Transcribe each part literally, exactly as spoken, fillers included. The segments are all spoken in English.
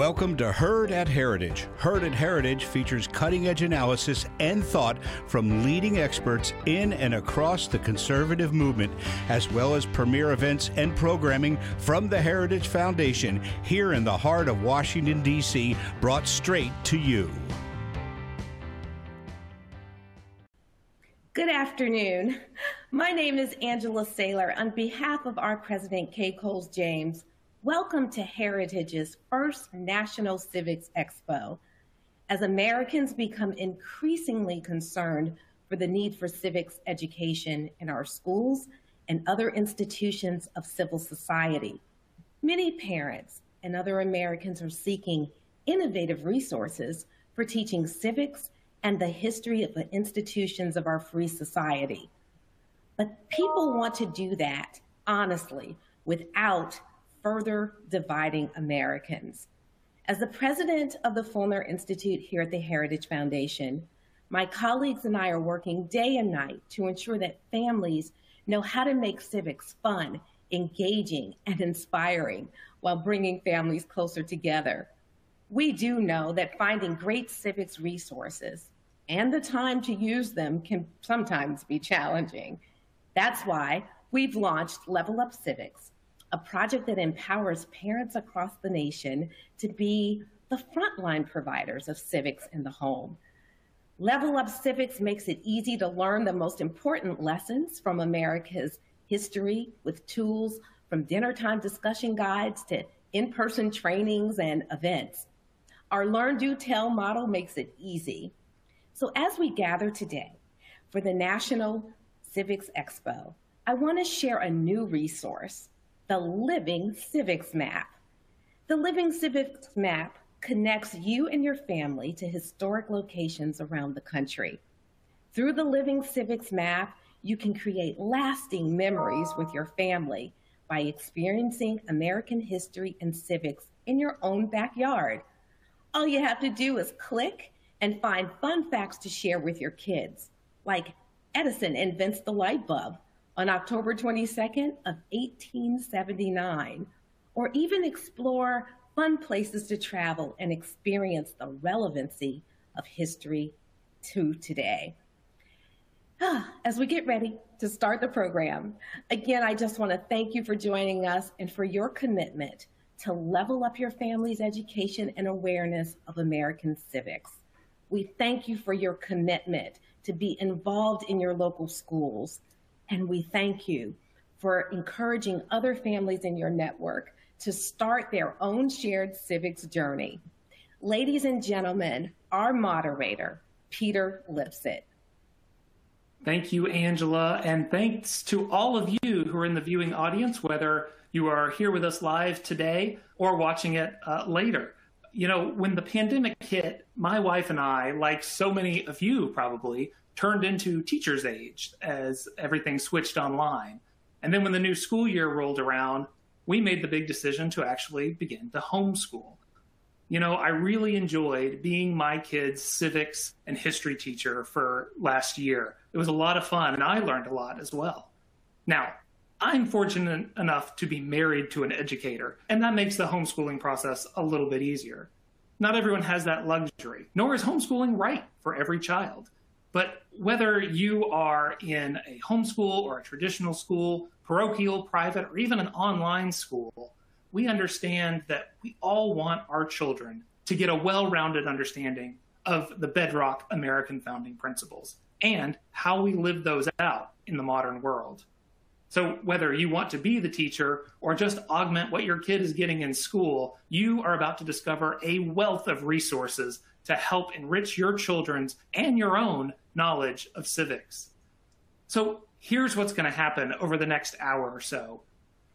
Welcome to Heard at Heritage. Heard at Heritage features cutting-edge analysis and thought from leading experts in and across the conservative movement, as well as premier events and programming from the Heritage Foundation here in the heart of Washington, D C, brought straight to you. Good afternoon. My name is Angela Saylor. On behalf of our president, Kay Coles-James, welcome to Heritage's first National Civics Expo. As Americans become increasingly concerned for the need for civics education in our schools and other institutions of civil society, many parents and other Americans are seeking innovative resources for teaching civics and the history of the institutions of our free society. But people want to do that honestly, without further dividing Americans. As the president of the Fulmer Institute here at the Heritage Foundation, my colleagues and I are working day and night to ensure that families know how to make civics fun, engaging, and inspiring while bringing families closer together. We do know that finding great civics resources and the time to use them can sometimes be challenging. That's why we've launched Level Up Civics, a project that empowers parents across the nation to be the frontline providers of civics in the home. Level Up Civics makes it easy to learn the most important lessons from America's history with tools from dinnertime discussion guides to in-person trainings and events. Our Learn, Do, Tell model makes it easy. So as we gather today for the National Civics Expo, I want to share a new resource, the Living Civics Map. The Living Civics Map connects you and your family to historic locations around the country. Through the Living Civics Map, you can create lasting memories with your family by experiencing American history and civics in your own backyard. All you have to do is click and find fun facts to share with your kids, like Edison invents the light bulb on October twenty-second of eighteen seventy-nine, or even explore fun places to travel and experience the relevancy of history to today. As we get ready to start the program, again, I just want to thank you for joining us and for your commitment to level up your family's education and awareness of American civics. We thank you for your commitment to be involved in your local schools, and we thank you for encouraging other families in your network to start their own shared civics journey. Ladies and gentlemen, our moderator, Peter Lipset. Thank you, Angela, and thanks to all of you who are in the viewing audience, whether you are here with us live today or watching it uh, later. You know, when the pandemic hit, my wife and I, like so many of you probably, turned into teacher's age as everything switched online. And then when the new school year rolled around, we made the big decision to actually begin to homeschool. You know, I really enjoyed being my kids' civics and history teacher for last year. It was a lot of fun, and I learned a lot as well. Now, I'm fortunate enough to be married to an educator, and that makes the homeschooling process a little bit easier. Not everyone has that luxury, nor is homeschooling right for every child. But whether you are in a homeschool or a traditional school, parochial, private, or even an online school, we understand that we all want our children to get a well-rounded understanding of the bedrock American founding principles and how we live those out in the modern world. So whether you want to be the teacher or just augment what your kid is getting in school, you are about to discover a wealth of resources to help enrich your children's and your own knowledge of civics. So here's what's going to happen over the next hour or so.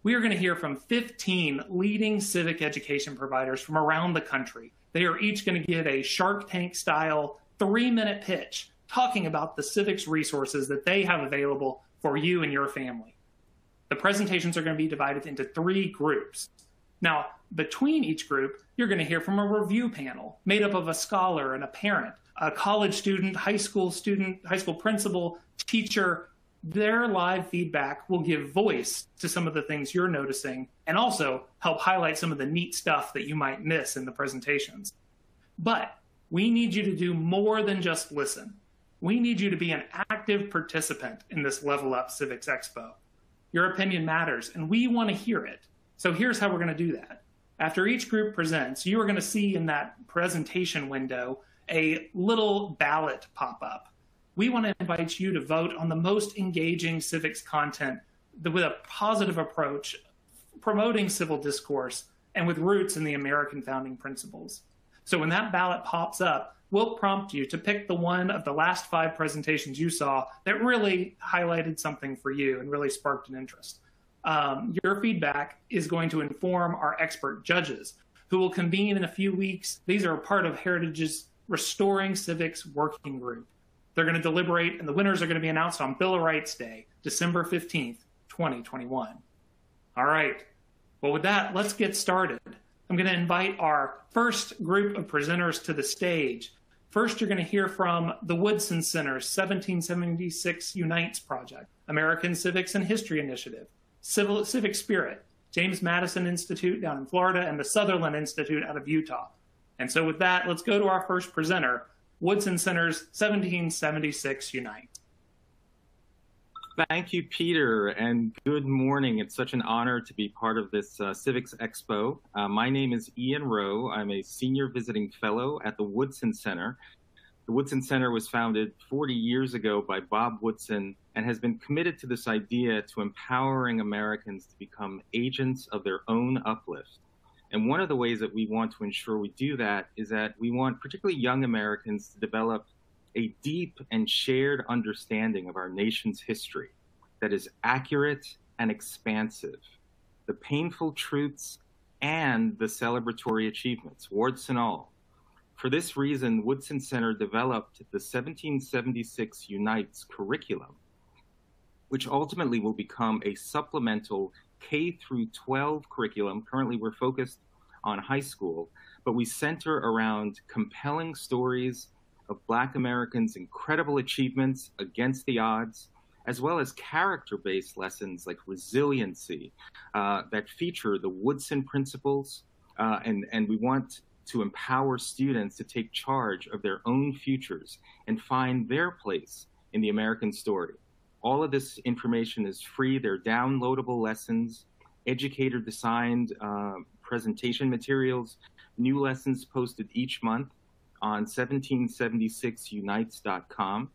We are going to hear from fifteen leading civic education providers from around the country. They are each going to give a Shark Tank-style three-minute pitch talking about the civics resources that they have available for you and your family. The presentations are going to be divided into three groups. Now, between each group, you're going to hear from a review panel made up of a scholar and a parent, a college student, high school student, high school principal, teacher, Their live feedback will give voice to some of the things you're noticing and also help highlight some of the neat stuff that you might miss in the presentations. But we need you to do more than just listen. We need you to be an active participant in this Level Up Civics Expo. Your opinion matters, and we want to hear it. So here's how we're going to do that. After each group presents, you are going to see in that presentation window a little ballot pop up. We want to invite you to vote on the most engaging civics content with a positive approach, promoting civil discourse, and with roots in the American founding principles. So when that ballot pops up, we'll prompt you to pick the one of the last five presentations you saw that really highlighted something for you and really sparked an interest. Um, your feedback is going to inform our expert judges, who will convene in a few weeks. These are part of Heritage's Restoring Civics Working Group. They're going to deliberate, and the winners are going to be announced on Bill of Rights Day, December fifteenth, twenty twenty-one. All right. Well, with that, let's get started. I'm going to invite our first group of presenters to the stage. First, you're going to hear from the Woodson Center seventeen seventy-six Unites Project, American Civics and History Initiative, Civil, Civic Spirit, James Madison Institute down in Florida, and the Sutherland Institute out of Utah. And so with that, let's go to our first presenter, Woodson Center's seventeen seventy-six Unite. Thank you, Peter, and good morning. It's such an honor to be part of this uh, Civics Expo. Uh, my name is Ian Rowe. I'm a senior visiting fellow at the Woodson Center. The Woodson Center was founded forty years ago by Bob Woodson and has been committed to this idea to empowering Americans to become agents of their own uplift. And one of the ways that we want to ensure we do that is that we want particularly young Americans to develop a deep and shared understanding of our nation's history that is accurate and expansive, the painful truths and the celebratory achievements, warts and all. For this reason, Woodson Center developed the seventeen seventy-six Unites curriculum, which ultimately will become a supplemental K through twelve curriculum. Currently, we're focused on high school, but we center around compelling stories of Black Americans' incredible achievements against the odds, as well as character-based lessons like resiliency uh, that feature the Woodson principles, uh, and, and we want to empower students to take charge of their own futures and find their place in the American story. All of this information is free. They're downloadable lessons, educator-designed uh, presentation materials, new lessons posted each month on seventeen seventy-six unites dot com.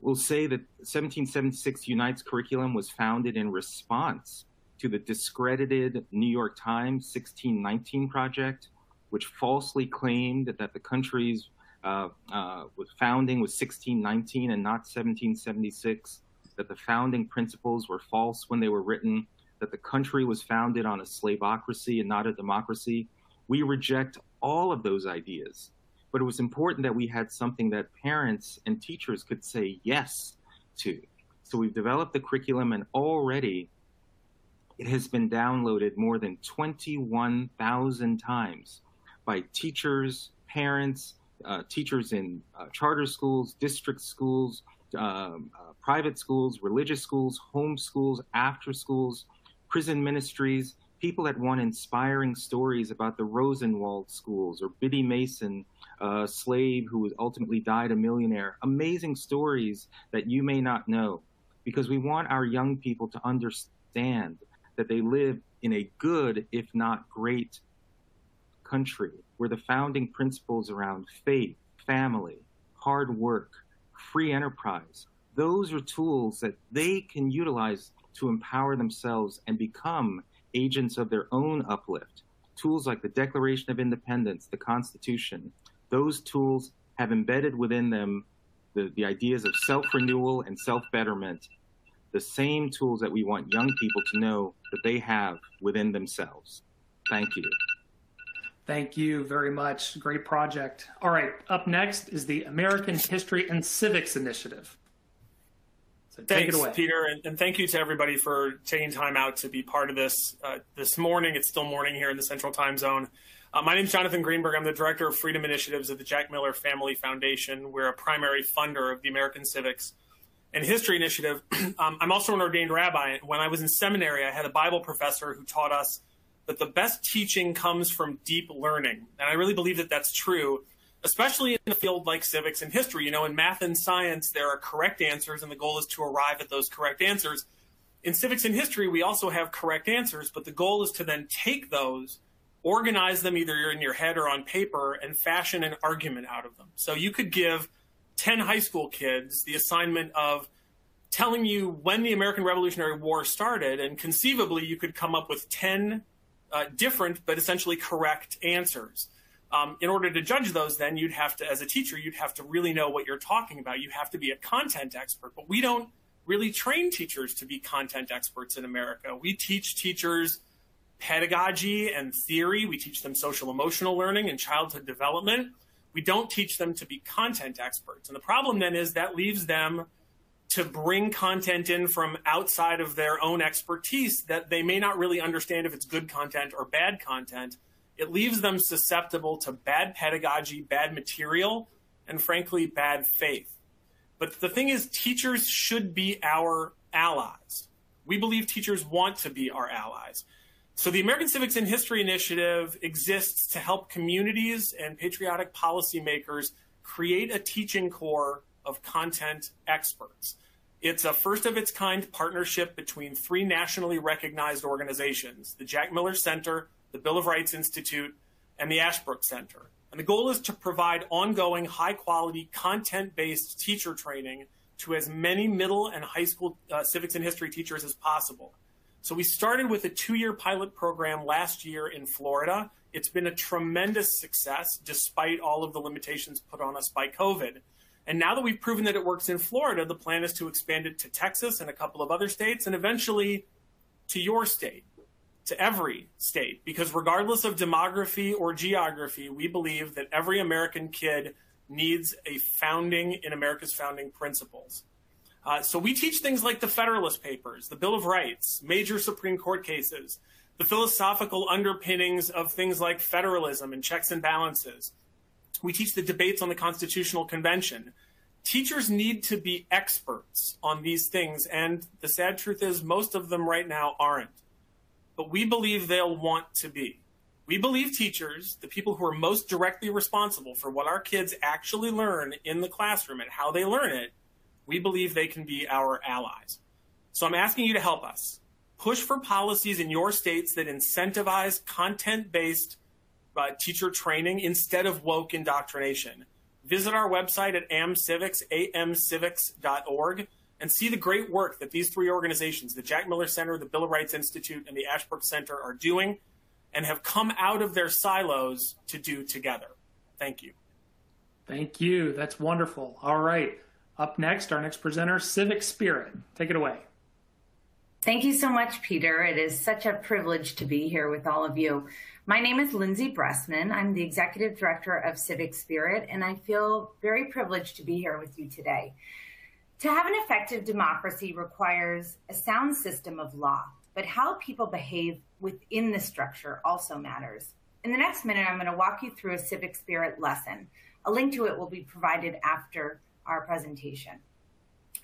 We'll say that seventeen seventy-six Unites curriculum was founded in response to the discredited New York Times sixteen nineteen Project, which falsely claimed that the country's uh, uh, founding was sixteen nineteen and not seventeen seventy-six, that the founding principles were false when they were written, that the country was founded on a slaveocracy and not a democracy. We reject all of those ideas, but it was important that we had something that parents and teachers could say yes to. So we've developed the curriculum, and already it has been downloaded more than twenty-one thousand times by teachers, parents, uh, teachers in uh, charter schools, district schools, um, uh, private schools, religious schools, home schools, after schools, prison ministries, people that want inspiring stories about the Rosenwald schools, or Biddy Mason, a slave who was ultimately died a millionaire. Amazing stories that you may not know, because we want our young people to understand that they live in a good, if not great, country, where the founding principles around faith, family, hard work, free enterprise, those are tools that they can utilize to empower themselves and become agents of their own uplift. Tools like the Declaration of Independence, the Constitution, those tools have embedded within them the, the ideas of self-renewal and self-betterment, the same tools that we want young people to know that they have within themselves. Thank you. Thank you very much. Great project. All right, up next is the American History and Civics Initiative. So take Thanks, it away. Peter, and, and thank you to everybody for taking time out to be part of this uh, this morning. It's still morning here in the Central Time Zone. Uh, my name is Jonathan Greenberg. I'm the Director of Freedom Initiatives at the Jack Miller Family Foundation. We're a primary funder of the American Civics and History Initiative. um, I'm also an ordained rabbi. When I was in seminary, I had a Bible professor who taught us that the best teaching comes from deep learning. And I really believe that that's true, especially in a field like civics and history. You know, in math and science, there are correct answers, and the goal is to arrive at those correct answers. In civics and history, we also have correct answers, but the goal is to then take those, organize them either in your head or on paper, and fashion an argument out of them. So you could give ten high school kids the assignment of telling you when the American Revolutionary War started, and conceivably you could come up with ten uh, different but essentially correct answers. Um, in order to judge those, then you'd have to, as a teacher, you'd have to really know what you're talking about. You have to be a content expert, but we don't really train teachers to be content experts in America. We teach teachers pedagogy and theory. We teach them social emotional learning and childhood development. We don't teach them to be content experts. And the problem then is that leaves them to bring content in from outside of their own expertise that they may not really understand if it's good content or bad content. It leaves them susceptible to bad pedagogy, bad material, and frankly, bad faith. But the thing is, teachers should be our allies. We believe teachers want to be our allies. So the American Civics and History Initiative exists to help communities and patriotic policymakers create a teaching corps of content experts. It's a first-of-its-kind partnership between three nationally recognized organizations, the Jack Miller Center, the Bill of Rights Institute, and the Ashbrook Center. And the goal is to provide ongoing, high-quality, content-based teacher training to as many middle and high school uh, civics and history teachers as possible. So we started with a two-year pilot program last year in Florida. It's been a tremendous success despite all of the limitations put on us by COVID. And now that we've proven that it works in Florida, the plan is to expand it to Texas and a couple of other states, and eventually to your state, to every state. Because regardless of demography or geography, we believe that every American kid needs a founding in America's founding principles. Uh, so we teach things like the Federalist Papers, the Bill of Rights, major Supreme Court cases, the philosophical underpinnings of things like federalism and checks and balances. We teach the debates on the Constitutional Convention. Teachers need to be experts on these things, and the sad truth is most of them right now aren't. But we believe they'll want to be. We believe teachers, the people who are most directly responsible for what our kids actually learn in the classroom and how they learn it, we believe they can be our allies. So I'm asking you to help us. Push for policies in your states that incentivize content-based uh, teacher training instead of woke indoctrination. Visit our website at amcivics, amcivics dot org, and see the great work that these three organizations, the Jack Miller Center, the Bill of Rights Institute, and the Ashbrook Center are doing and have come out of their silos to do together. Thank you. Thank you. That's wonderful. All right. Up next, our next presenter, Civic Spirit. Take it away. Thank you so much, Peter. It is such a privilege to be here with all of you. My name is Lindsay Bressman. I'm the Executive Director of Civic Spirit, and I feel very privileged to be here with you today. To have an effective democracy requires a sound system of law, but how people behave within the structure also matters. In the next minute, I'm going to walk you through a Civic Spirit lesson. A link to it will be provided after our presentation.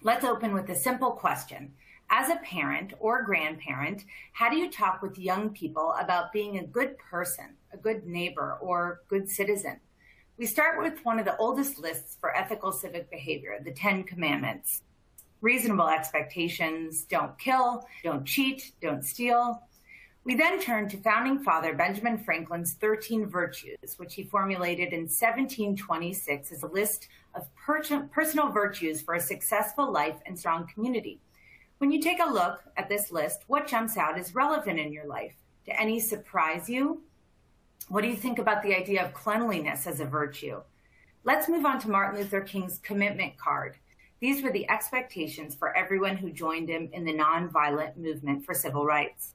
Let's open with a simple question. As a parent or grandparent, how do you talk with young people about being a good person, a good neighbor, or good citizen? We start with one of the oldest lists for ethical civic behavior, the Ten Commandments. Reasonable expectations: don't kill, don't cheat, don't steal. We then turn to Founding Father Benjamin Franklin's thirteen Virtues, which he formulated in seventeen twenty-six as a list of personal virtues for a successful life and strong community. When you take a look at this list, what jumps out is relevant in your life? Do any surprise you? What do you think about the idea of cleanliness as a virtue? Let's move on to Martin Luther King's commitment card. These were the expectations for everyone who joined him in the nonviolent movement for civil rights.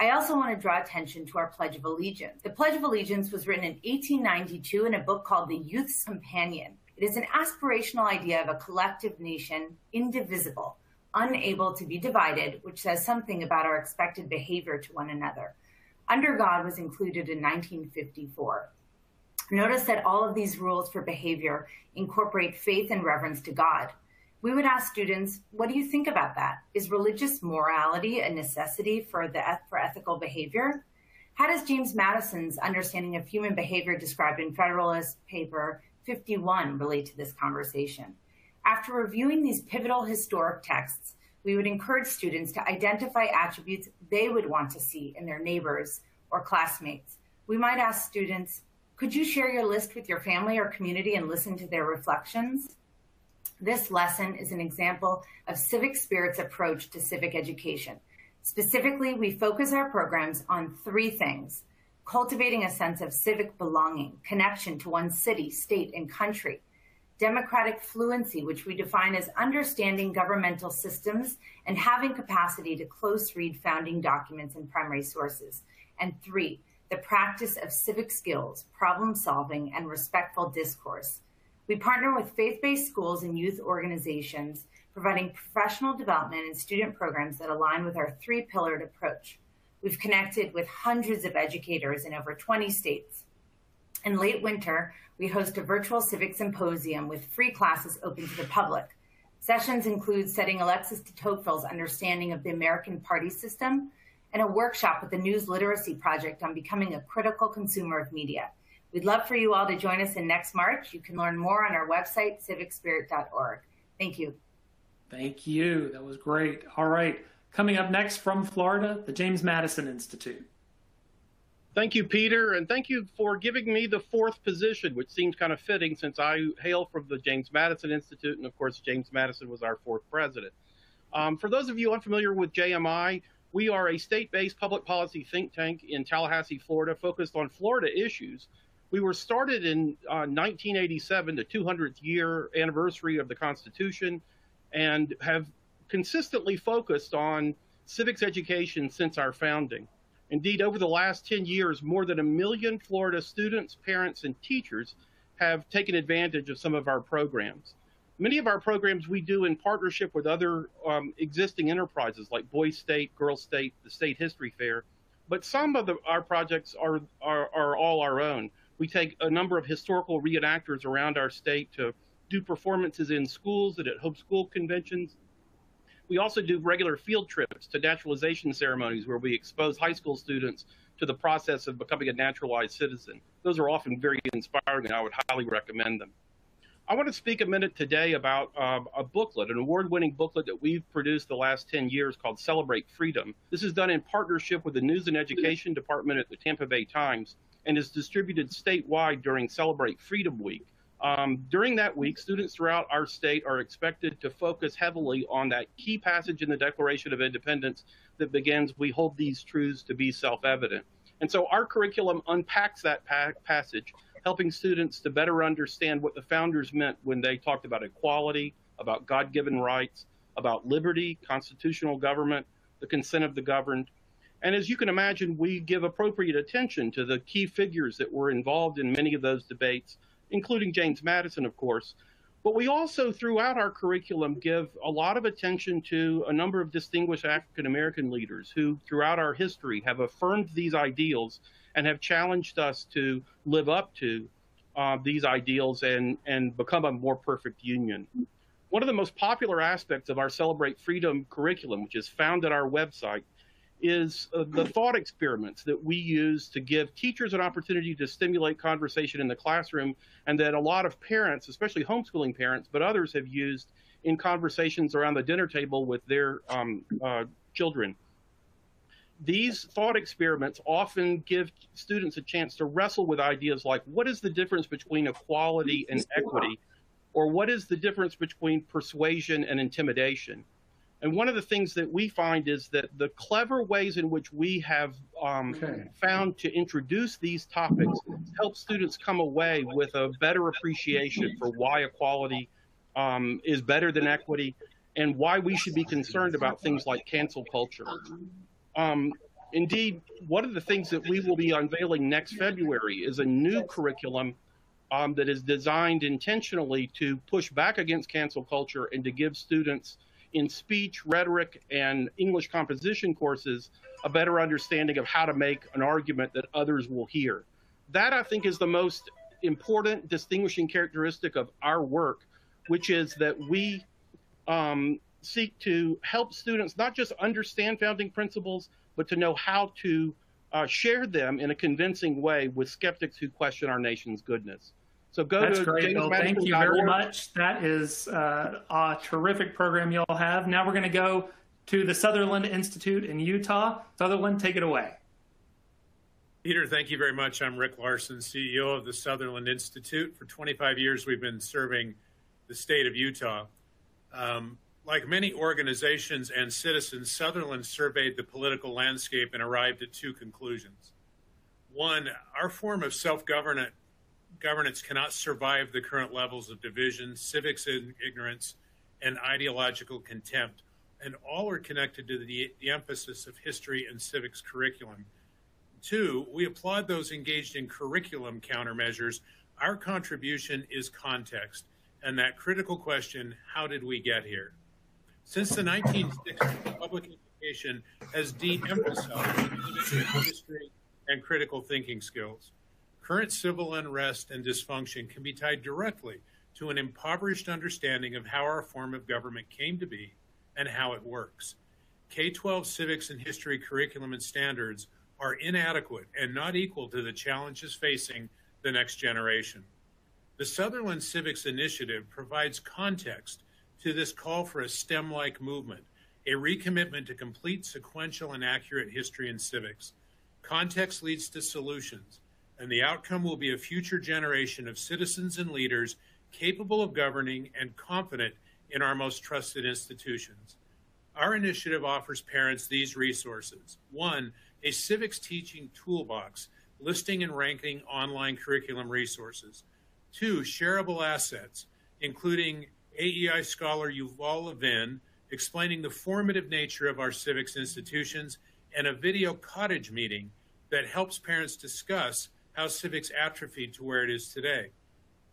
I also want to draw attention to our Pledge of Allegiance. The Pledge of Allegiance was written in eighteen ninety-two in a book called The Youth's Companion. It is an aspirational idea of a collective nation, indivisible, unable to be divided, which says something about our expected behavior to one another. Under God was included in nineteen fifty-four. Notice that all of these rules for behavior incorporate faith and reverence to God. we would ask students, what do you think about that? Is religious morality a necessity for, the, for ethical behavior? How does James Madison's understanding of human behavior described in Federalist Paper fifty-one relate to this conversation? After reviewing these pivotal historic texts, we would encourage students to identify attributes they would want to see in their neighbors or classmates. We might ask students, could you share your list with your family or community and listen to their reflections? This lesson is an example of Civic Spirit's approach to civic education. Specifically, we focus our programs on three things: cultivating a sense of civic belonging, connection to one's city, state, and country; democratic fluency, which we define as understanding governmental systems and having capacity to close read founding documents and primary sources; and three, the practice of civic skills, problem solving, and respectful discourse. We partner with faith-based schools and youth organizations, providing professional development and student programs that align with our three-pillared approach. We've connected with hundreds of educators in over twenty states. In late winter, we host a virtual civic symposium with free classes open to the public. Sessions include studying Alexis de Tocqueville's understanding of the American party system and a workshop with the News Literacy Project on becoming a critical consumer of media. We'd love for you all to join us in next March. You can learn more on our website, civic spirit dot org. Thank you. Thank you. That was great. All right. Coming up next from Florida, the James Madison Institute. Thank you, Peter, and thank you for giving me the fourth position, which seems kind of fitting since I hail from the James Madison Institute, and of course, James Madison was our fourth president. Um, for those of you unfamiliar with J M I, we are a state-based public policy think tank in Tallahassee, Florida, focused on Florida issues. We were started in uh, nineteen eighty-seven, the two hundredth year anniversary of the Constitution, and have consistently focused on civics education since our founding. Indeed, over the last ten years, more than a million Florida students, parents, and teachers have taken advantage of some of our programs. Many of our programs we do in partnership with other um, existing enterprises like Boys State, Girls State, the State History Fair, but some of the, our projects are, are, are all our own. We take a number of historical reenactors around our state to do performances in schools and at homeschool conventions. We also do regular field trips to naturalization ceremonies where we expose high school students to the process of becoming a naturalized citizen. Those are often very inspiring, and I would highly recommend them. I want to speak a minute today about uh, a booklet, an award-winning booklet that we've produced the last ten years called Celebrate Freedom. This is done in partnership with the News and Education Department at the Tampa Bay Times and is distributed statewide during Celebrate Freedom Week. Um, during that week, students throughout our state are expected to focus heavily on that key passage in the Declaration of Independence that begins, "We hold these truths to be self-evident." And so our curriculum unpacks that pa passage, helping students to better understand what the founders meant when they talked about equality, about God-given rights, about liberty, constitutional government, the consent of the governed. And as you can imagine, we give appropriate attention to the key figures that were involved in many of those debates, including James Madison, of course. But we also, throughout our curriculum, give a lot of attention to a number of distinguished African-American leaders who, throughout our history, have affirmed these ideals and have challenged us to live up to uh, these ideals and, and become a more perfect union. One of the most popular aspects of our Celebrate Freedom curriculum, which is found at our website, is uh, the thought experiments that we use to give teachers an opportunity to stimulate conversation in the classroom, and that a lot of parents, especially homeschooling parents, but others have used in conversations around the dinner table with their um, uh, children. These thought experiments often give students a chance to wrestle with ideas like, what is the difference between equality and equity? Or what is the difference between persuasion and intimidation? And one of the things that we find is that the clever ways in which we have um, okay. found to introduce these topics help students come away with a better appreciation for why equality um, is better than equity and why we should be concerned about things like cancel culture. Um, indeed, one of the things that we will be unveiling next February is a new curriculum um, that is designed intentionally to push back against cancel culture and to give students in speech, rhetoric, and English composition courses a better understanding of how to make an argument that others will hear. That, I think, is the most important distinguishing characteristic of our work, which is that we um, seek to help students not just understand founding principles, but to know how to uh, share them in a convincing way with skeptics who question our nation's goodness. So go That's to great, Bill. Thank you very much. That is uh, a terrific program you all have. Now we're going to go to the Sutherland Institute in Utah. Sutherland, take it away. Peter, thank you very much. I'm Rick Larson, C E O of the Sutherland Institute. For twenty-five years, we've been serving the state of Utah. Um, like many organizations and citizens, Sutherland surveyed the political landscape and arrived at two conclusions. One, our form of self-governance governance cannot survive the current levels of division, civics ignorance, and ideological contempt, and all are connected to the, the emphasis of history and civics curriculum. Two, we applaud those engaged in curriculum countermeasures. Our contribution is context, and that critical question, how did we get here? Since the nineteen sixties, public education has de-emphasized history and critical thinking skills. Current civil unrest and dysfunction can be tied directly to an impoverished understanding of how our form of government came to be and how it works. K twelve civics and history curriculum and standards are inadequate and not equal to the challenges facing the next generation. The Sutherland Civics Initiative provides context to this call for a STEM-like movement, a recommitment to complete, sequential, and accurate history and civics. Context leads to solutions, and the outcome will be a future generation of citizens and leaders capable of governing and confident in our most trusted institutions. Our initiative offers parents these resources. One, a civics teaching toolbox, listing and ranking online curriculum resources. Two, shareable assets, including A E I scholar Yuval Levin, explaining the formative nature of our civics institutions, and a video cottage meeting that helps parents discuss how civics atrophied to where it is today.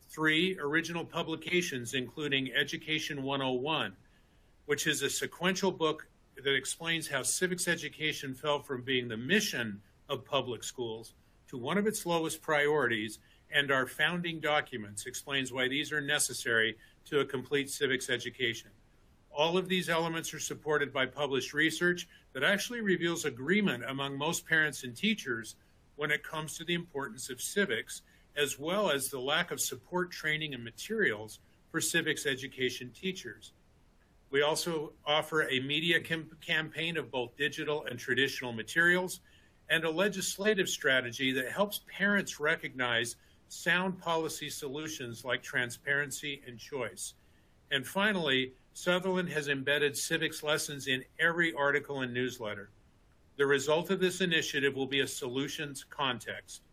Three, original publications, including Education one oh one, which is a sequential book that explains how civics education fell from being the mission of public schools to one of its lowest priorities, and our founding documents explains why these are necessary to a complete civics education. All of these elements are supported by published research that actually reveals agreement among most parents and teachers when it comes to the importance of civics, as well as the lack of support, training, and materials for civics education teachers. We also offer a media campaign of both digital and traditional materials, and a legislative strategy that helps parents recognize sound policy solutions like transparency and choice. And finally, Sutherland has embedded civics lessons in every article and newsletter. The result of this initiative will be a solutions context.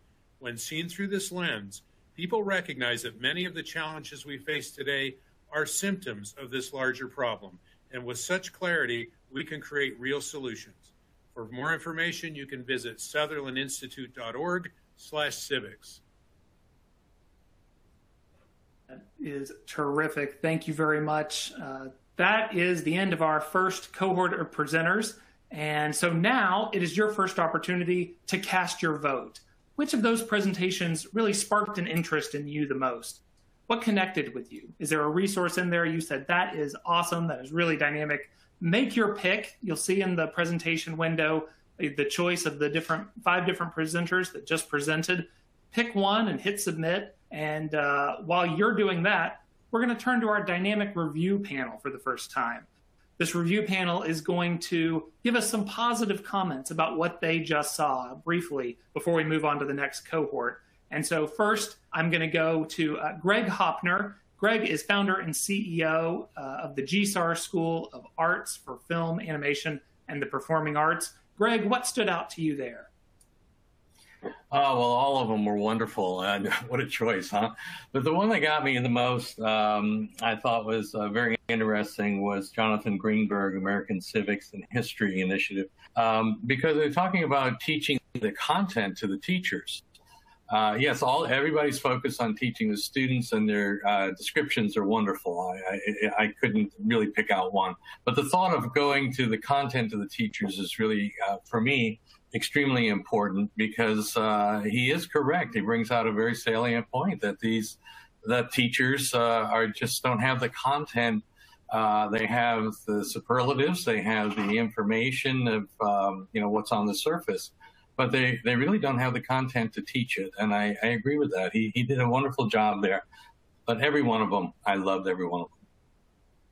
When seen through this lens, people recognize that many of the challenges we face today are symptoms of this larger problem. And with such clarity, we can create real solutions. For more information, you can visit sutherland institute dot org slash civics. That is terrific. Thank you very much. Uh, that is the end of our first cohort of presenters. And so now it is your first opportunity to cast your vote. Which of those presentations really sparked an interest in you the most? What connected with you? Is there a resource in there you said, that is awesome, that is really dynamic? Make your pick. You'll see in the presentation window the choice of the different five different presenters that just presented. Pick one and hit submit. And uh, while you're doing that, we're going to turn to our dynamic review panel for the first time. This review panel is going to give us some positive comments about what they just saw briefly before we move on to the next cohort. And so first, I'm going to go to uh, Greg Hopner. Greg is founder and C E O uh, of the G S A R School of Arts for Film, Animation, and the Performing Arts. Greg, what stood out to you there? Oh, well, all of them were wonderful. And what a choice, huh? But the one that got me the most, um, I thought was uh, very interesting, was Jonathan Greenberg, American Civics and History Initiative, um, because they're talking about teaching the content to the teachers. Uh, yes, all everybody's focused on teaching the students, and their uh, descriptions are wonderful. I, I, I couldn't really pick out one. But the thought of going to the content of the teachers is really, uh, for me, extremely important, because uh, he is correct. He brings out a very salient point that these that teachers uh, are just don't have the content Uh, they have the superlatives, they have the information of, um, you know, what's on the surface, but they, they really don't have the content to teach it. And I, I agree with that. He, he did a wonderful job there, but every one of them, I loved every one of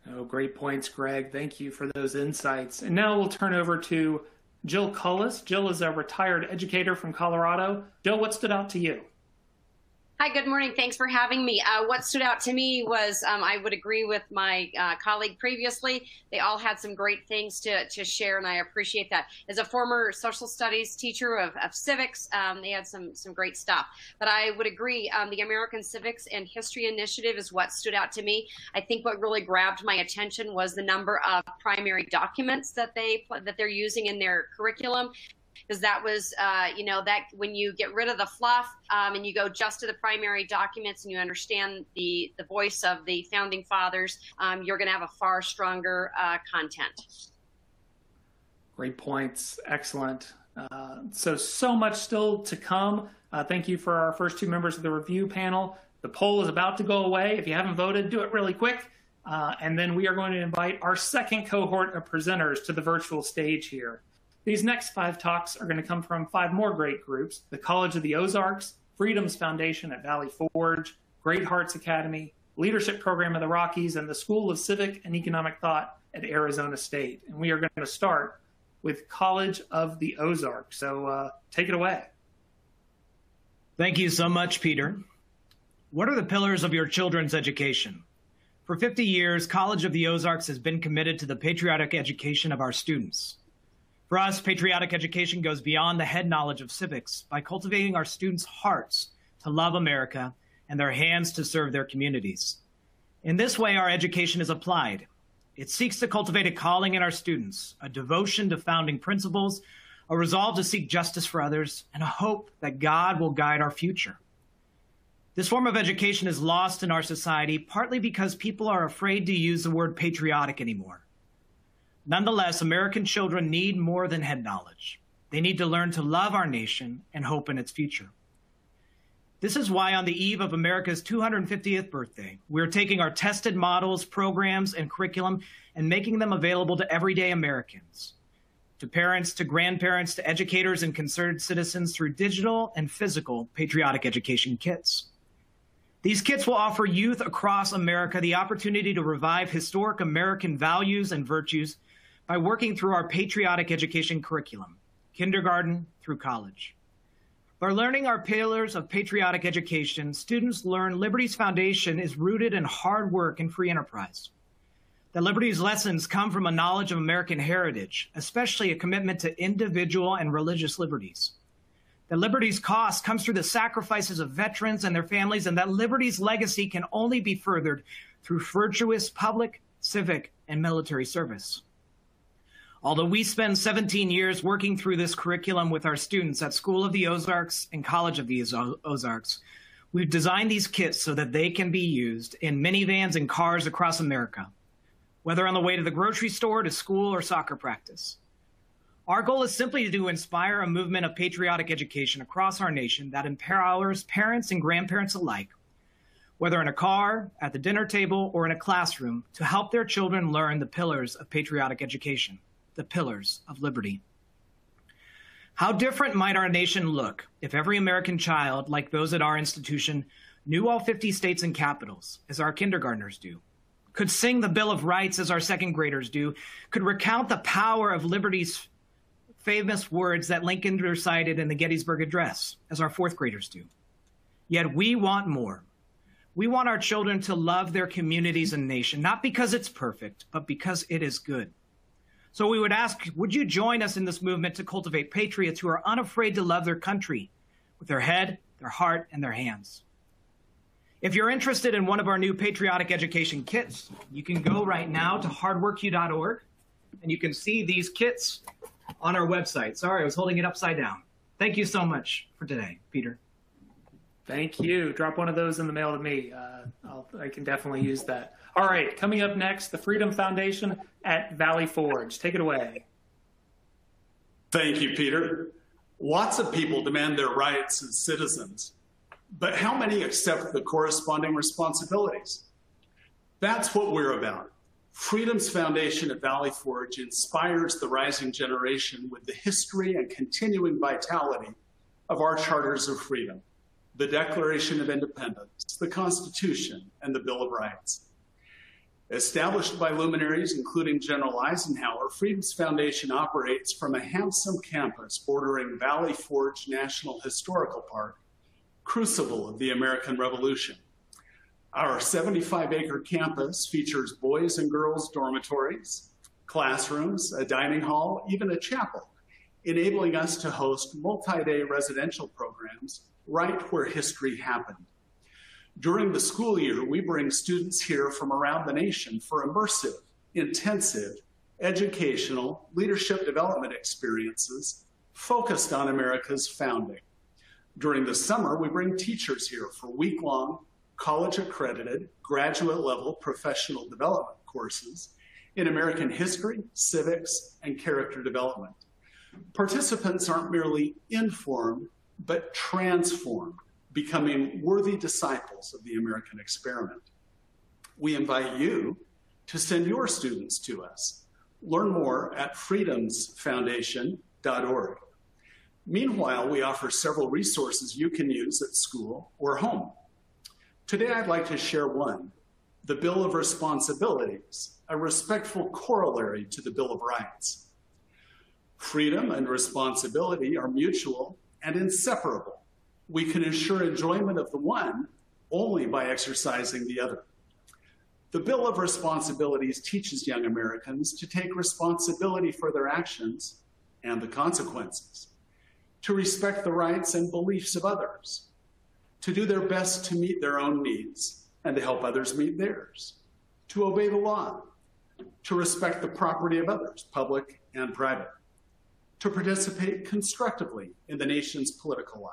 them. Oh, great points, Greg. Thank you for those insights. And now we'll turn over to Jill Cullis. Jill is a retired educator from Colorado. Jill, what stood out to you? Hi, good morning. Thanks for having me. Uh, what stood out to me was um, I would agree with my uh, colleague previously. They all had some great things to, to share, and I appreciate that. As a former social studies teacher of, of civics, um, they had some, some great stuff. But I would agree, um, the American Civics and History Initiative is what stood out to me. I think what really grabbed my attention was the number of primary documents that, they, that they're using in their curriculum. Because that was, uh, you know, that when you get rid of the fluff um, and you go just to the primary documents and you understand the, the voice of the founding fathers, um, you're going to have a far stronger uh, content. Great points. Excellent. Uh, so, so much still to come. Uh, thank you for our first two members of the review panel. The poll is about to go away. If you haven't voted, do it really quick. Uh, and then we are going to invite our second cohort of presenters to the virtual stage here. These next five talks are going to come from five more great groups: the College of the Ozarks, Freedom's Foundation at Valley Forge, Great Hearts Academy, Leadership Program of the Rockies, and the School of Civic and Economic Thought at Arizona State. And we are going to start with College of the Ozarks. So uh, take it away. Thank you so much, Peter. What are the pillars of your children's education? For fifty years, College of the Ozarks has been committed to the patriotic education of our students. For us, patriotic education goes beyond the head knowledge of civics by cultivating our students' hearts to love America and their hands to serve their communities. In this way, our education is applied. It seeks to cultivate a calling in our students, a devotion to founding principles, a resolve to seek justice for others, and a hope that God will guide our future. This form of education is lost in our society, partly because people are afraid to use the word patriotic anymore. Nonetheless, American children need more than head knowledge. They need to learn to love our nation and hope in its future. This is why on the eve of America's two hundred fiftieth birthday, we're taking our tested models, programs, and curriculum and making them available to everyday Americans, to parents, to grandparents, to educators, and concerned citizens through digital and physical patriotic education kits. These kits will offer youth across America the opportunity to revive historic American values and virtues by working through our patriotic education curriculum, kindergarten through college. By learning our pillars of patriotic education, students learn liberty's foundation is rooted in hard work and free enterprise. That liberty's lessons come from a knowledge of American heritage, especially a commitment to individual and religious liberties. That liberty's cost comes through the sacrifices of veterans and their families, and that liberty's legacy can only be furthered through virtuous public, civic, and military service. Although we spend seventeen years working through this curriculum with our students at School of the Ozarks and College of the Ozarks, we've designed these kits so that they can be used in minivans and cars across America, whether on the way to the grocery store, to school, or soccer practice. Our goal is simply to inspire a movement of patriotic education across our nation that empowers parents and grandparents alike, whether in a car, at the dinner table, or in a classroom, to help their children learn the pillars of patriotic education. The pillars of liberty. How different might our nation look if every American child, like those at our institution, knew all fifty states and capitals, as our kindergartners do, could sing the Bill of Rights as our second graders do, could recount the power of liberty's famous words that Lincoln recited in the Gettysburg Address, as our fourth graders do. Yet we want more. We want our children to love their communities and nation, not because it's perfect, but because it is good. So we would ask, would you join us in this movement to cultivate patriots who are unafraid to love their country with their head, their heart, and their hands? If you're interested in one of our new patriotic education kits, you can go right now to hardwork u dot org, and you can see these kits on our website. Sorry, I was holding it upside down. Thank you so much for today, Peter. Thank you. Drop one of those in the mail to me. Uh, I'll, I can definitely use that. All right, coming up next, the Freedom Foundation at Valley Forge. Take it away. Thank you, Peter. Lots of people demand their rights as citizens, but how many accept the corresponding responsibilities? That's what we're about, Freedom's foundation at Valley Forge inspires the rising generation with the history and continuing vitality of our charters of freedom, the Declaration of Independence, the Constitution, and the Bill of Rights. Established by luminaries, including General Eisenhower, Freedom's Foundation operates from a handsome campus bordering Valley Forge National Historical Park, crucible of the American Revolution. Our seventy-five acre campus features boys and girls dormitories, classrooms, a dining hall, even a chapel, enabling us to host multi-day residential programs right where history happened. During the school year, we bring students here from around the nation for immersive, intensive, educational leadership development experiences focused on America's founding. During the summer, we bring teachers here for week-long, college-accredited, graduate-level professional development courses in American history, civics, and character development. Participants aren't merely informed, but transformed, becoming worthy disciples of the American experiment. We invite you to send your students to us. Learn more at freedoms foundation dot org. Meanwhile, we offer several resources you can use at school or home. Today, I'd like to share one, the Bill of Responsibilities, a respectful corollary to the Bill of Rights. Freedom and responsibility are mutual and inseparable. We can ensure enjoyment of the one only by exercising the other. The Bill of Responsibilities teaches young Americans to take responsibility for their actions and the consequences, to respect the rights and beliefs of others, to do their best to meet their own needs and to help others meet theirs, to obey the law, to respect the property of others, public and private, to participate constructively in the nation's political life,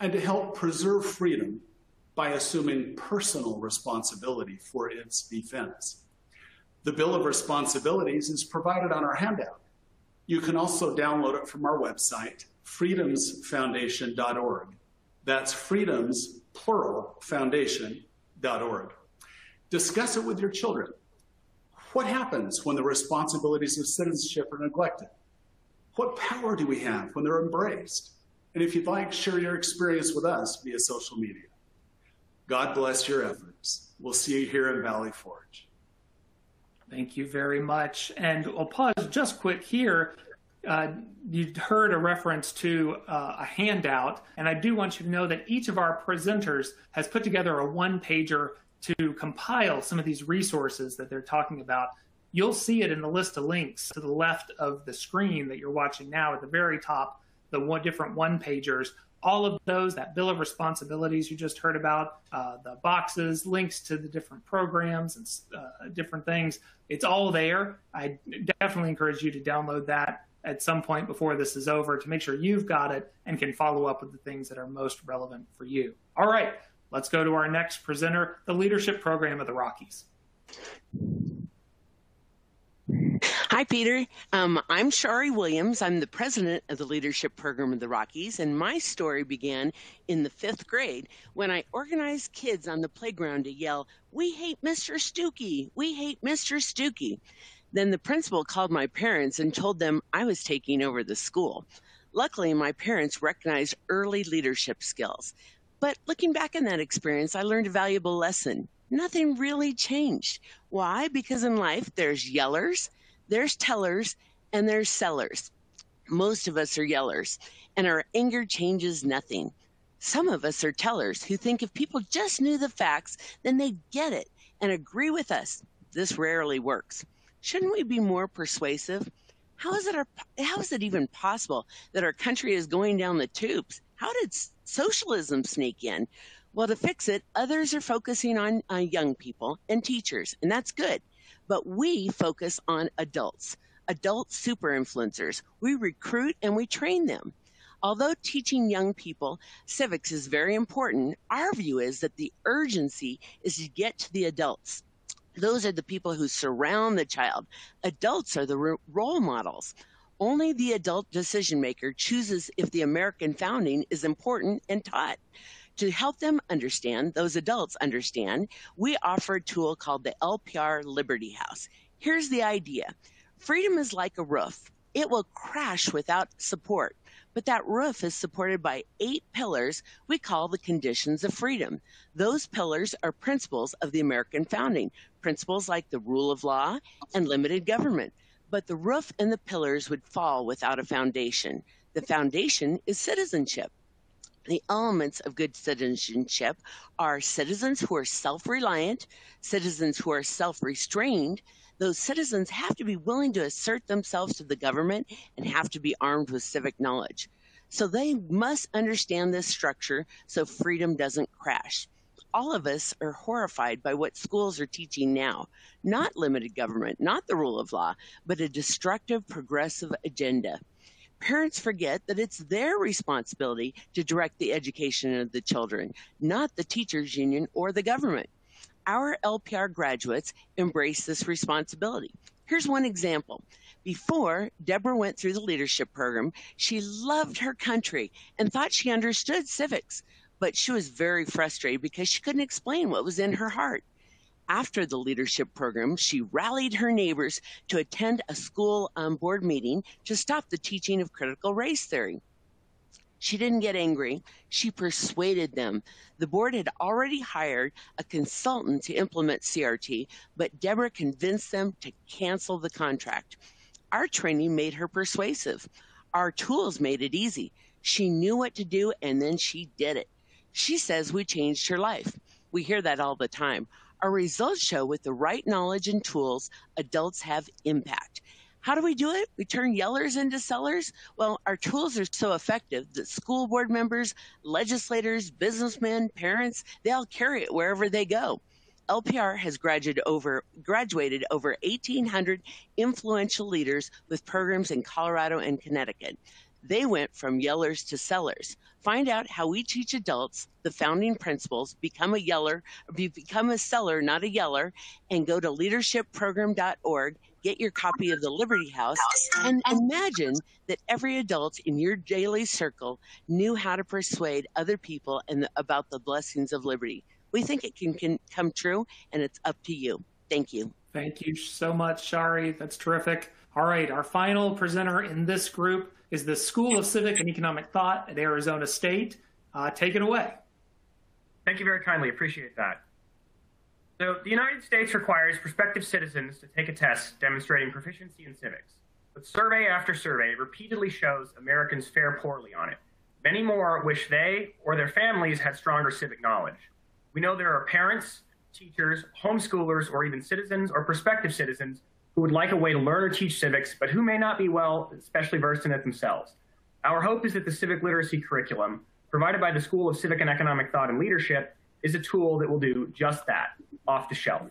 and to help preserve freedom by assuming personal responsibility for its defense. The Bill of Responsibilities is provided on our handout. You can also download it from our website, freedoms foundation dot org. That's freedoms, plural, foundation dot org. Discuss it with your children. What happens when the responsibilities of citizenship are neglected? What power do we have when they're embraced? And if you'd like, share your experience with us via social media. God bless your efforts. We'll see you here in Valley Forge. Thank you very much. And I'll pause just quick here. Uh, you heard a reference to uh, a handout, and I do want you to know that each of our presenters has put together a one-pager to compile some of these resources that they're talking about. You'll see it in the list of links to the left of the screen that you're watching now at the very top. The one different one-pagers, all of those, that Bill of Responsibilities you just heard about, uh, the boxes, links to the different programs and uh, different things, it's all there. I definitely encourage you to download that at some point before this is over to make sure you've got it and can follow up with the things that are most relevant for you. All right, let's go to our next presenter, the Leadership Program of the Rockies. Hi, Peter. Um, I'm Shari Williams. I'm the president of the Leadership Program of the Rockies, and my story began in the fifth grade when I organized kids on the playground to yell, "We hate Mister Stuckey! We hate Mister Stuckey!" Then the principal called my parents and told them I was taking over the school. Luckily, my parents recognized early leadership skills. But looking back on that experience, I learned a valuable lesson. Nothing really changed. Why? Because in life, there's yellers, there's tellers, and there's sellers. Most of us are yellers, and our anger changes nothing. Some of us are tellers who think if people just knew the facts, then they'd get it and agree with us. This rarely works. Shouldn't we be more persuasive? How is it, our, how is it even possible that our country is going down the tubes? How did socialism sneak in? Well, to fix it, others are focusing on uh, young people and teachers, and that's good. But we focus on adults, adult super influencers. We recruit and we train them. Although teaching young people civics is very important, our view is that the urgency is to get to the adults. Those are the people who surround the child. Adults are the role models. Only the adult decision maker chooses if the American founding is important and taught. To help them understand, those adults understand, we offer a tool called the L P R Liberty House. Here's the idea. Freedom is like a roof. It will crash without support, but that roof is supported by eight pillars we call the conditions of freedom. Those pillars are principles of the American founding, principles like the rule of law and limited government. But the roof and the pillars would fall without a foundation. The foundation is citizenship. The elements of good citizenship are citizens who are self-reliant, citizens who are self-restrained. Those citizens have to be willing to assert themselves to the government and have to be armed with civic knowledge. So they must understand this structure so freedom doesn't crash. All of us are horrified by what schools are teaching now. Not limited government, not the rule of law, but a destructive progressive agenda. Parents forget that it's their responsibility to direct the education of the children, not the teachers' union or the government. Our L P R graduates embrace this responsibility. Here's one example. Before Deborah went through the leadership program, she loved her country and thought she understood civics, but she was very frustrated because she couldn't explain what was in her heart. After the leadership program, she rallied her neighbors to attend a school um, board meeting to stop the teaching of critical race theory. She didn't get angry. She persuaded them. The board had already hired a consultant to implement C R T, but Deborah convinced them to cancel the contract. Our training made her persuasive. Our tools made it easy. She knew what to do, and then she did it. She says we changed her life. We hear that all the time. Our results show with the right knowledge and tools, adults have impact. How do we do it? We turn yellers into sellers? Well, our tools are so effective that school board members, legislators, businessmen, parents, they all carry it wherever they go. L P R has graduated over, graduated over eighteen hundred influential leaders with programs in Colorado and Connecticut. They went from yellers to sellers. Find out how we teach adults the founding principles, become a yeller, become a seller, not a yeller, and go to leadership program dot org, get your copy of the Liberty House, and imagine that every adult in your daily circle knew how to persuade other people and about the blessings of liberty. We think it can, can come true, and it's up to you. Thank you. Thank you so much, Shari. That's terrific. All right, our final presenter in this group is the School of Civic and Economic Thought at Arizona State. Uh, take it away. Thank you very kindly, appreciate that. So the United States requires prospective citizens to take a test demonstrating proficiency in civics, but survey after survey repeatedly shows Americans fare poorly on it. Many more wish they or their families had stronger civic knowledge. We know there are parents, teachers, homeschoolers, or even citizens or prospective citizens who would like a way to learn or teach civics, but who may not be well, especially versed in it themselves. Our hope is that the civic literacy curriculum provided by the School of Civic and Economic Thought and Leadership is a tool that will do just that, off the shelf.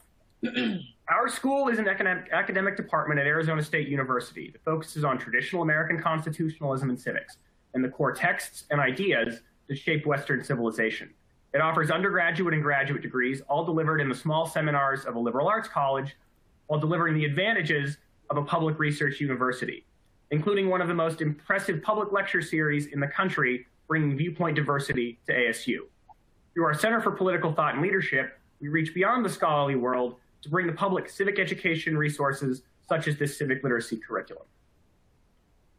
Our school is an academic, academic department at Arizona State University that focuses on traditional American constitutionalism and civics, and the core texts and ideas that shape Western civilization. It offers undergraduate and graduate degrees, all delivered in the small seminars of a liberal arts college, while delivering the advantages of a public research university, including one of the most impressive public lecture series in the country, bringing viewpoint diversity to A S U. Through our Center for Political Thought and Leadership, we reach beyond the scholarly world to bring the public civic education resources such as this civic literacy curriculum.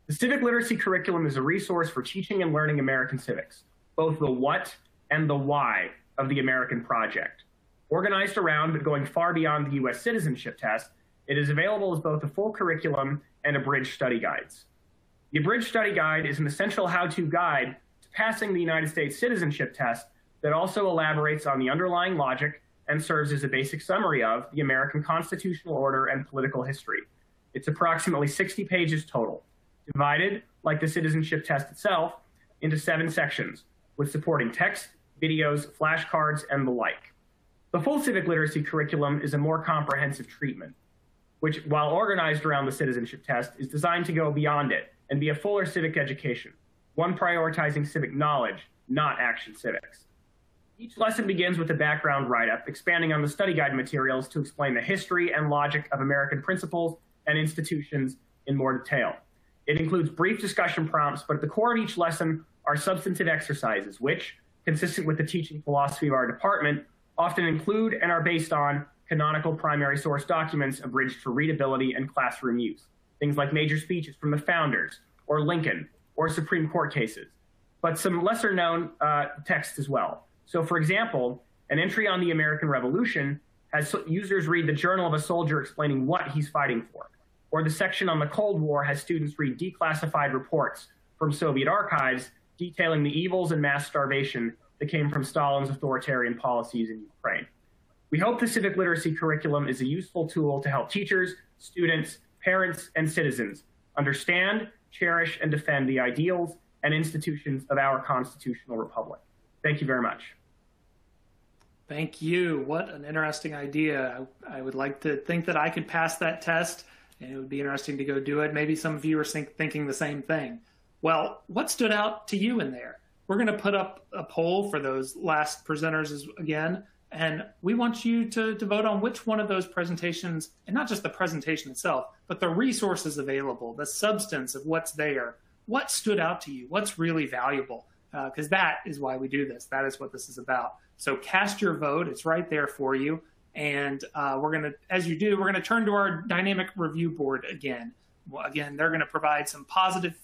The civic literacy curriculum is a resource for teaching and learning American civics, both the what and the why of the American project. Organized around, but going far beyond the U S citizenship test, it is available as both a full curriculum and abridged study guides. The abridged study guide is an essential how-to guide to passing the United States citizenship test that also elaborates on the underlying logic and serves as a basic summary of the American constitutional order and political history. It's approximately sixty pages total, divided, like the citizenship test itself, into seven sections, with supporting text, videos, flashcards, and the like. The full civic literacy curriculum is a more comprehensive treatment, which, while organized around the citizenship test, is designed to go beyond it and be a fuller civic education, one prioritizing civic knowledge, not action civics. Each lesson begins with a background write-up, expanding on the study guide materials to explain the history and logic of American principles and institutions in more detail. It includes brief discussion prompts, but at the core of each lesson are substantive exercises, which, consistent with the teaching philosophy of our department, often include and are based on canonical primary source documents abridged for readability and classroom use, things like major speeches from the founders, or Lincoln, or Supreme Court cases, but some lesser known uh, texts as well. So for example, an entry on the American Revolution has users read the journal of a soldier explaining what he's fighting for, or the section on the Cold War has students read declassified reports from Soviet archives detailing the evils and mass starvation that came from Stalin's authoritarian policies in Ukraine. We hope the civic literacy curriculum is a useful tool to help teachers, students, parents, and citizens understand, cherish, and defend the ideals and institutions of our constitutional republic. Thank you very much. Thank you. What an interesting idea. I, I would like to think that I could pass that test, and it would be interesting to go do it. Maybe some of you are think, thinking the same thing. Well, what stood out to you in there? We're going to put up a poll for those last presenters as, again, and we want you to, to vote on which one of those presentations, and not just the presentation itself, but the resources available, the substance of what's there. What stood out to you? What's really valuable? Because uh, that is why we do this. That is what this is about. So cast your vote. It's right there for you. And uh, we're going to, as you do, we're going to turn to our dynamic review board again. Well, again, they're going to provide some positive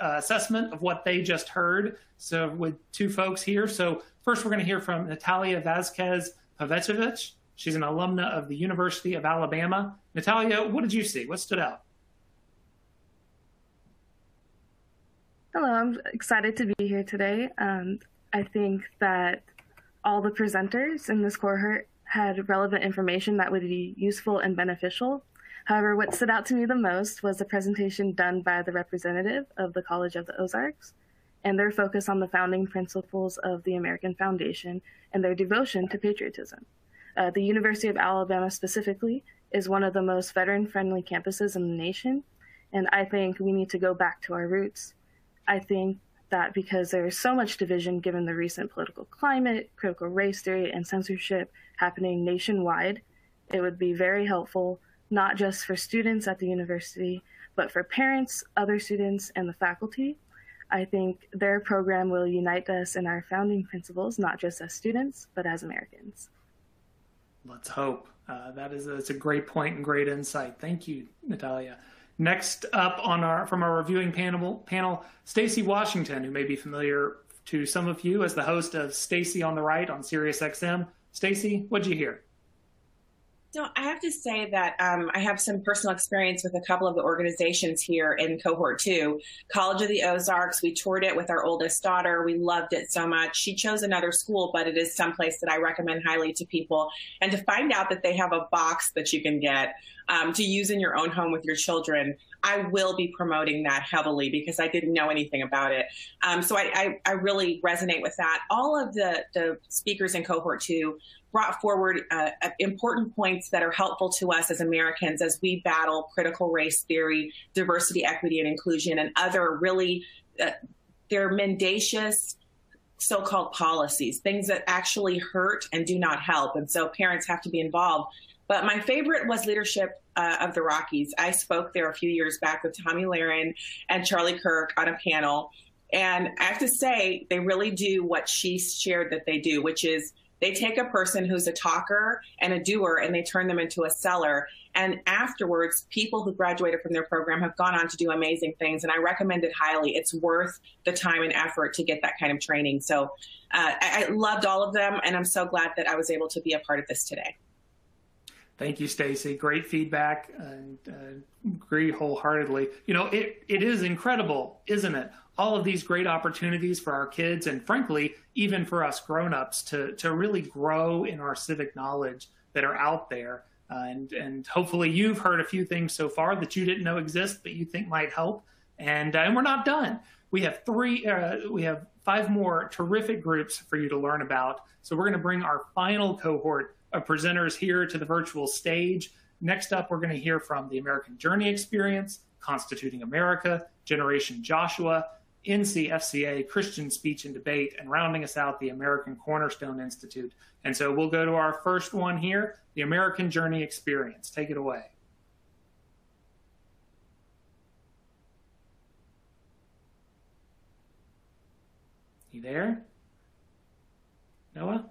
uh, assessment of what they just heard. So with two folks here. So first, we're going to hear from Natalia Vasquez-Pavecevich. She's an alumna of the University of Alabama. Natalia, what did you see? What stood out? Hello, I'm excited to be here today. Um, I think that all the presenters in this cohort had relevant information that would be useful and beneficial. However, what stood out to me the most was the presentation done by the representative of the College of the Ozarks and their focus on the founding principles of the American Foundation and their devotion to patriotism. Uh, the University of Alabama specifically is one of the most veteran-friendly campuses in the nation, and I think we need to go back to our roots. I think that because there is so much division given the recent political climate, critical race theory, and censorship happening nationwide, it would be very helpful, not just for students at the university, but for parents, other students, and the faculty. I think their program will unite us in our founding principles, not just as students, but as Americans. Let's hope. Uh, that is a, that's a great point and great insight. Thank you, Natalia. Next up on our from our reviewing panel, panel Stacey Washington, who may be familiar to some of you as the host of Stacey on the Right on SiriusXM. Stacey, what'd you hear? So I have to say that um, I have some personal experience with a couple of the organizations here in cohort two. College of the Ozarks, we toured it with our oldest daughter. We loved it so much. She chose another school, but it is someplace that I recommend highly to people. And to find out that they have a box that you can get um, to use in your own home with your children, I will be promoting that heavily because I didn't know anything about it. Um, so I, I, I really resonate with that. All of the, the speakers in cohort two brought forward uh, important points that are helpful to us as Americans as we battle critical race theory, diversity, equity, and inclusion, and other really, uh, they're mendacious so-called policies, things that actually hurt and do not help. And so parents have to be involved. But my favorite was Leadership uh, of the Rockies. I spoke there a few years back with Tommy Lahren and Charlie Kirk on a panel. And I have to say, they really do what she shared that they do, which is they take a person who's a talker and a doer and they turn them into a seller. And afterwards, people who graduated from their program have gone on to do amazing things. And I recommend it highly. It's worth the time and effort to get that kind of training. So uh, I, I loved all of them. And I'm so glad that I was able to be a part of this today. Thank you, Stacey. Great feedback, and uh, agree wholeheartedly. You know, it, it is incredible, isn't it? All of these great opportunities for our kids and frankly, even for us grown-ups to, to really grow in our civic knowledge that are out there. Uh, and, and hopefully you've heard a few things so far that you didn't know exist, but you think might help. And, uh, and we're not done. We have three, uh, we have five more terrific groups for you to learn about. So we're gonna bring our final cohort of presenters here to the virtual stage. Next up, we're going to hear from the American Journey Experience, Constituting America, Generation Joshua, N C F C A, Christian Speech and Debate, and rounding us out, the American Cornerstone Institute. And so we'll go to our first one here, the American Journey Experience. Take it away. You there? Noah?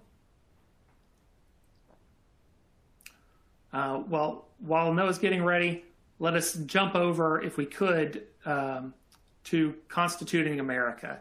Uh, well, while Noah's getting ready, let us jump over, if we could, um, to Constituting America.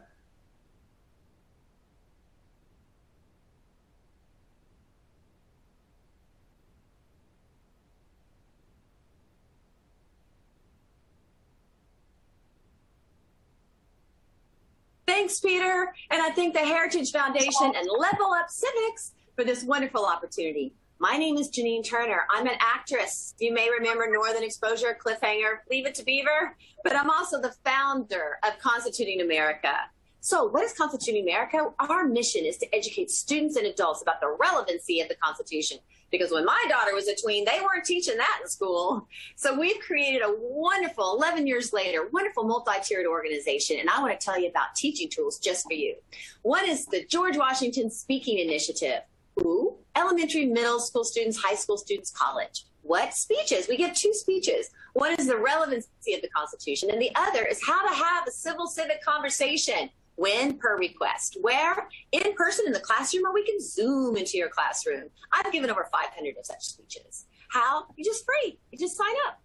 Thanks, Peter, and I thank the Heritage Foundation and Level Up Civics for this wonderful opportunity. My name is Janine Turner. I'm an actress. You may remember Northern Exposure, Cliffhanger, Leave It to Beaver, but I'm also the founder of Constituting America. So what is Constituting America? Our mission is to educate students and adults about the relevancy of the Constitution, because when my daughter was a tween, they weren't teaching that in school. So we've created a wonderful, eleven years later, wonderful multi-tiered organization, and I want to tell you about teaching tools just for you. One is the George Washington Speaking Initiative. Ooh, elementary, middle school students, high school students, college. What speeches? We give two speeches. One is the relevancy of the Constitution, and the other is how to have a civil civic conversation. When? Per request. Where? In person in the classroom, or we can Zoom into your classroom. I've given over five hundred of such speeches. How? You're just free. You just sign up.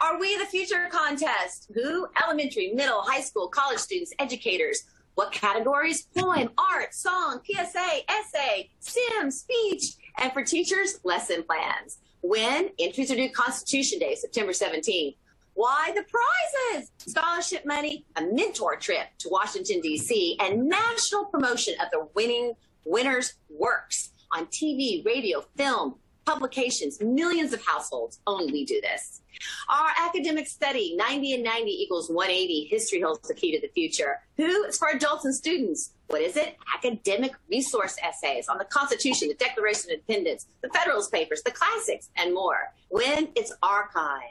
Are We the Future contest? Who? Elementary, middle, high school, college students, educators. What categories? Poem, art, song, P S A, essay, sim, speech, and for teachers, lesson plans. When? Entries are due Constitution Day, September seventeenth. Why? The prizes, scholarship money, a mentor trip to Washington, D C, and national promotion of the winning winners' works on T V, radio, film, publications, millions of households. Only we do this. Our academic study, ninety and ninety equals one eighty, History Holds the Key to the Future. Who? It's for adults and students. What is it? Academic resource essays on the Constitution, the Declaration of Independence, the Federalist Papers, the classics, and more. When? It's our kind.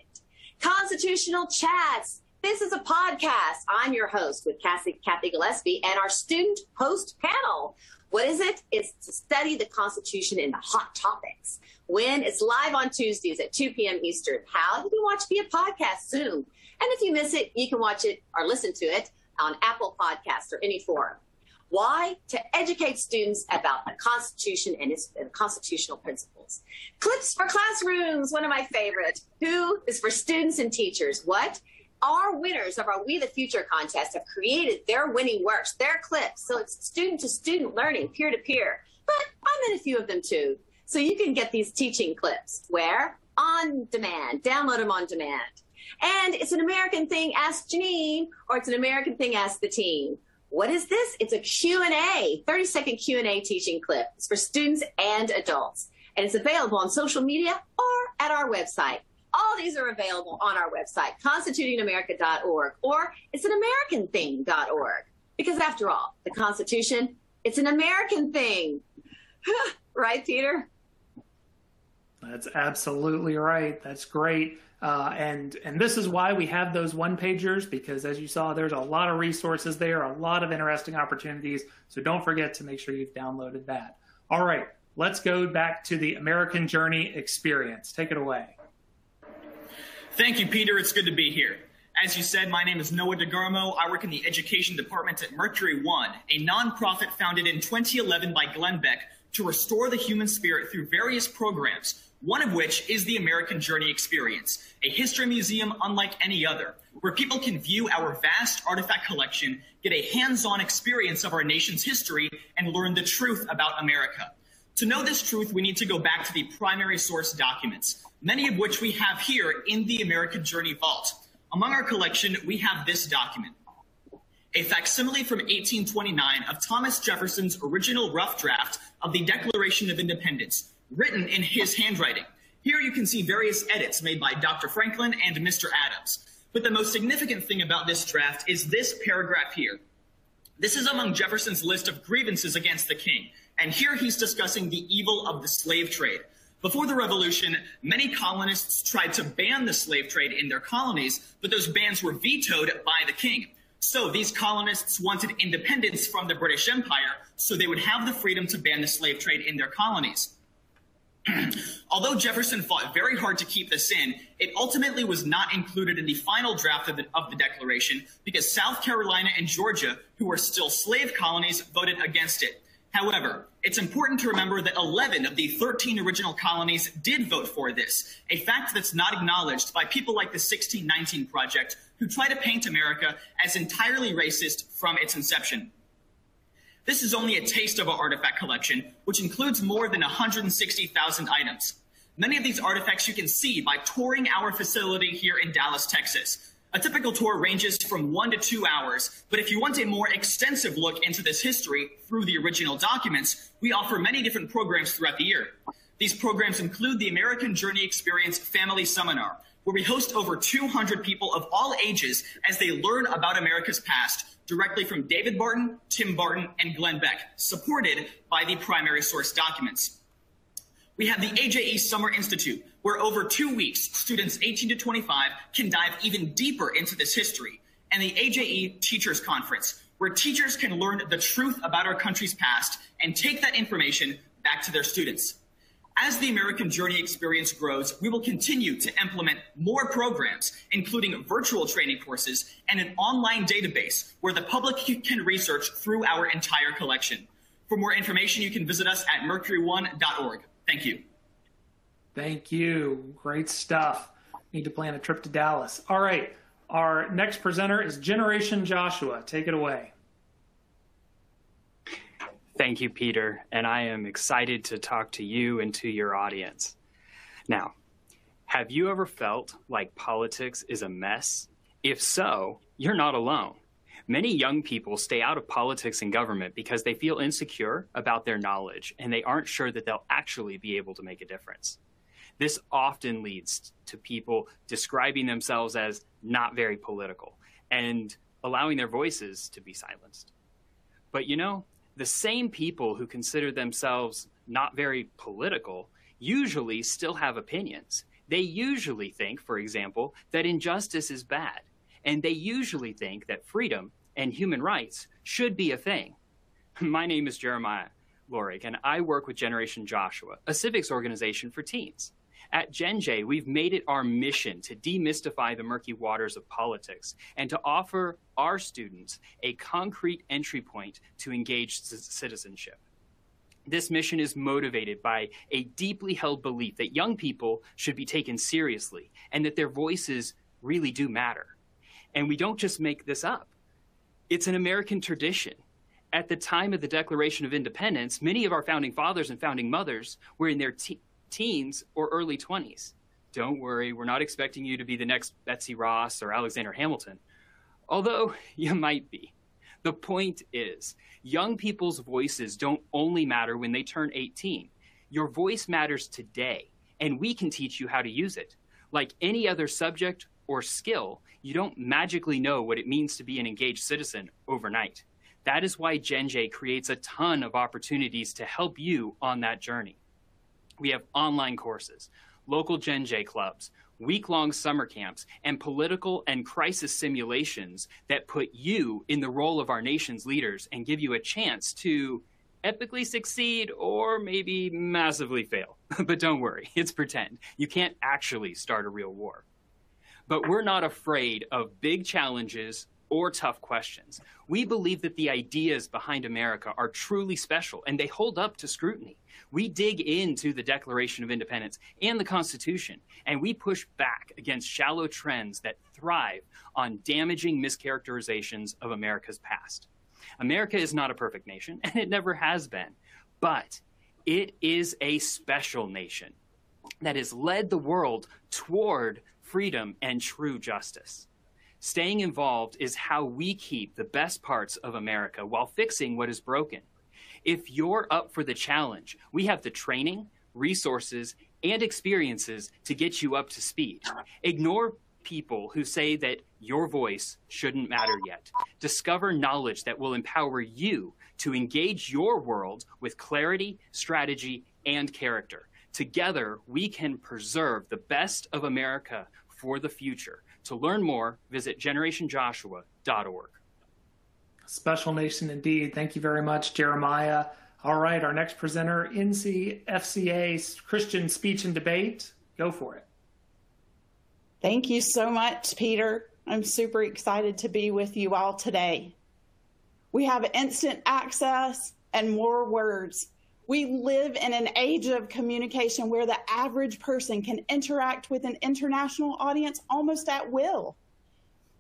Constitutional Chats. This is a podcast. I'm your host with Kathy, Kathy Gillespie and our student host panel. What is it? It's to study the Constitution in the hot topics. When? It's live on Tuesdays at two p m Eastern. How? You can watch via podcast, Zoom. And if you miss it, you can watch it or listen to it on Apple Podcasts or any forum. Why? To educate students about the Constitution and its and constitutional principles. Clips for classrooms, one of my favorites. Who? Is for students and teachers. What? Our winners of our We the Future contest have created their winning works, their clips. So it's student-to-student learning, peer-to-peer. But I'm in a few of them, too. So you can get these teaching clips. Where? On demand. Download them on demand. And it's an American Thing, Ask Janine, or it's an American Thing, Ask the Team. What is this? It's a Q and A, thirty second Q and A teaching clip. It's for students and adults. And it's available on social media or at our website. All these are available on our website, constituting america dot org, or it's an american thing dot org. Because after all, the Constitution, it's an American thing. Right, Peter? That's absolutely right. That's great. Uh, and, and this is why we have those one-pagers, because as you saw, there's a lot of resources there, a lot of interesting opportunities. So don't forget to make sure you've downloaded that. All right, let's go back to the American Journey Experience. Take it away. Thank you, Peter. It's good to be here. As you said, my name is Noah DeGarmo. I work in the Education Department at Mercury One, a nonprofit founded in twenty eleven by Glenn Beck to restore the human spirit through various programs, one of which is the American Journey Experience, a history museum unlike any other, where people can view our vast artifact collection, get a hands-on experience of our nation's history, and learn the truth about America. To know this truth, we need to go back to the primary source documents, many of which we have here in the American Journey Vault. Among our collection, we have this document, a facsimile from eighteen twenty-nine of Thomas Jefferson's original rough draft of the Declaration of Independence, written in his handwriting. Here you can see various edits made by Doctor Franklin and Mister Adams. But the most significant thing about this draft is this paragraph here. This is among Jefferson's list of grievances against the king, and here he's discussing the evil of the slave trade. Before the Revolution, many colonists tried to ban the slave trade in their colonies, but those bans were vetoed by the king. So these colonists wanted independence from the British Empire, so they would have the freedom to ban the slave trade in their colonies. Although Jefferson fought very hard to keep this in, it ultimately was not included in the final draft of the, of the Declaration because South Carolina and Georgia, who were still slave colonies, voted against it. However, it's important to remember that eleven of the thirteen original colonies did vote for this, a fact that's not acknowledged by people like the sixteen nineteen Project, who try to paint America as entirely racist from its inception. This is only a taste of our artifact collection, which includes more than one hundred sixty thousand items. Many of these artifacts you can see by touring our facility here in Dallas, Texas. A typical tour ranges from one to two hours, but if you want a more extensive look into this history through the original documents, we offer many different programs throughout the year. These programs include the American Journey Experience Family Seminar, where we host over two hundred people of all ages as they learn about America's past, directly from David Barton, Tim Barton, and Glenn Beck, supported by the primary source documents. We have the A J E Summer Institute, where over two weeks, students eighteen to twenty-five can dive even deeper into this history, and the A J E Teachers Conference, where teachers can learn the truth about our country's past and take that information back to their students. As the American Journey Experience grows, we will continue to implement more programs, including virtual training courses and an online database where the public can research through our entire collection. For more information, you can visit us at mercury one dot org. Thank you. Thank you. Great stuff. Need to plan a trip to Dallas. All right. Our next presenter is Generation Joshua. Take it away. Thank you, Peter. And I am excited to talk to you and to your audience. Now, have you ever felt like politics is a mess? If so, you're not alone. Many young people stay out of politics and government because they feel insecure about their knowledge and they aren't sure that they'll actually be able to make a difference. This often leads to people describing themselves as not very political and allowing their voices to be silenced. But you know, the same people who consider themselves not very political usually still have opinions. They usually think, for example, that injustice is bad. And they usually think that freedom and human rights should be a thing. My name is Jeremiah Lorig, and I work with Generation Joshua, a civics organization for teens. At GenJ, we've made it our mission to demystify the murky waters of politics and to offer our students a concrete entry point to engaged citizenship. This mission is motivated by a deeply held belief that young people should be taken seriously and that their voices really do matter. And we don't just make this up. It's an American tradition. At the time of the Declaration of Independence, many of our founding fathers and founding mothers were in their te teens or early twenties. Don't worry, we're not expecting you to be the next Betsy Ross or Alexander Hamilton, although you might be. The point is, young people's voices don't only matter when they turn eighteen. Your voice matters today, and we can teach you how to use it. Like any other subject or skill, you don't magically know what it means to be an engaged citizen overnight. That is why GenJ creates a ton of opportunities to help you on that journey. We have online courses, local GenJ clubs, week-long summer camps, and political and crisis simulations that put you in the role of our nation's leaders and give you a chance to epically succeed or maybe massively fail. But don't worry, it's pretend. You can't actually start a real war. But we're not afraid of big challenges or tough questions. We believe that the ideas behind America are truly special and they hold up to scrutiny. We dig into the Declaration of Independence and the Constitution, and we push back against shallow trends that thrive on damaging mischaracterizations of America's past. America is not a perfect nation, and it never has been, but it is a special nation that has led the world toward freedom and true justice. Staying involved is how we keep the best parts of America while fixing what is broken. If you're up for the challenge, we have the training, resources, and experiences to get you up to speed. Ignore people who say that your voice shouldn't matter yet. Discover knowledge that will empower you to engage your world with clarity, strategy, and character. Together, we can preserve the best of America for the future. To learn more, visit generation joshua dot org. Special nation indeed. Thank you very much, Jeremiah. All right, our next presenter, N C F C A Christian Speech and Debate. Go for it. Thank you so much, Peter. I'm super excited to be with you all today. We have instant access and more words. We live in an age of communication where the average person can interact with an international audience almost at will.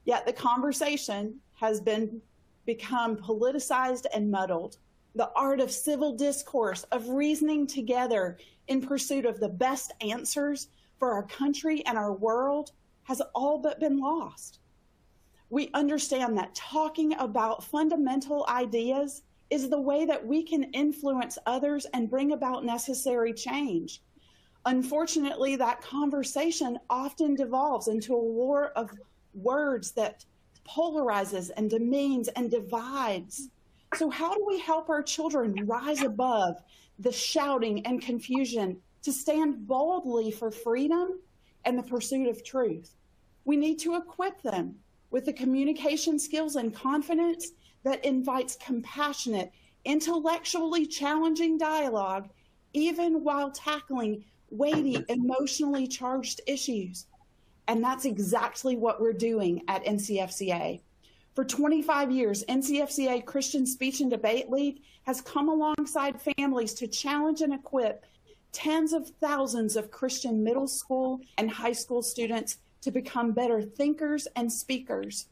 Yet the conversation has been become politicized and muddled. The art of civil discourse, of reasoning together in pursuit of the best answers for our country and our world, has all but been lost. We understand that talking about fundamental ideas is the way that we can influence others and bring about necessary change. Unfortunately, that conversation often devolves into a war of words that polarizes and demeans and divides. So how do we help our children rise above the shouting and confusion to stand boldly for freedom and the pursuit of truth? We need to equip them with the communication skills and confidence that invites compassionate, intellectually challenging dialogue, even while tackling weighty, emotionally charged issues. And that's exactly what we're doing at N C F C A. For twenty-five years, N C F C A Christian Speech and Debate League has come alongside families to challenge and equip tens of thousands of Christian middle school and high school students to become better thinkers and speakers.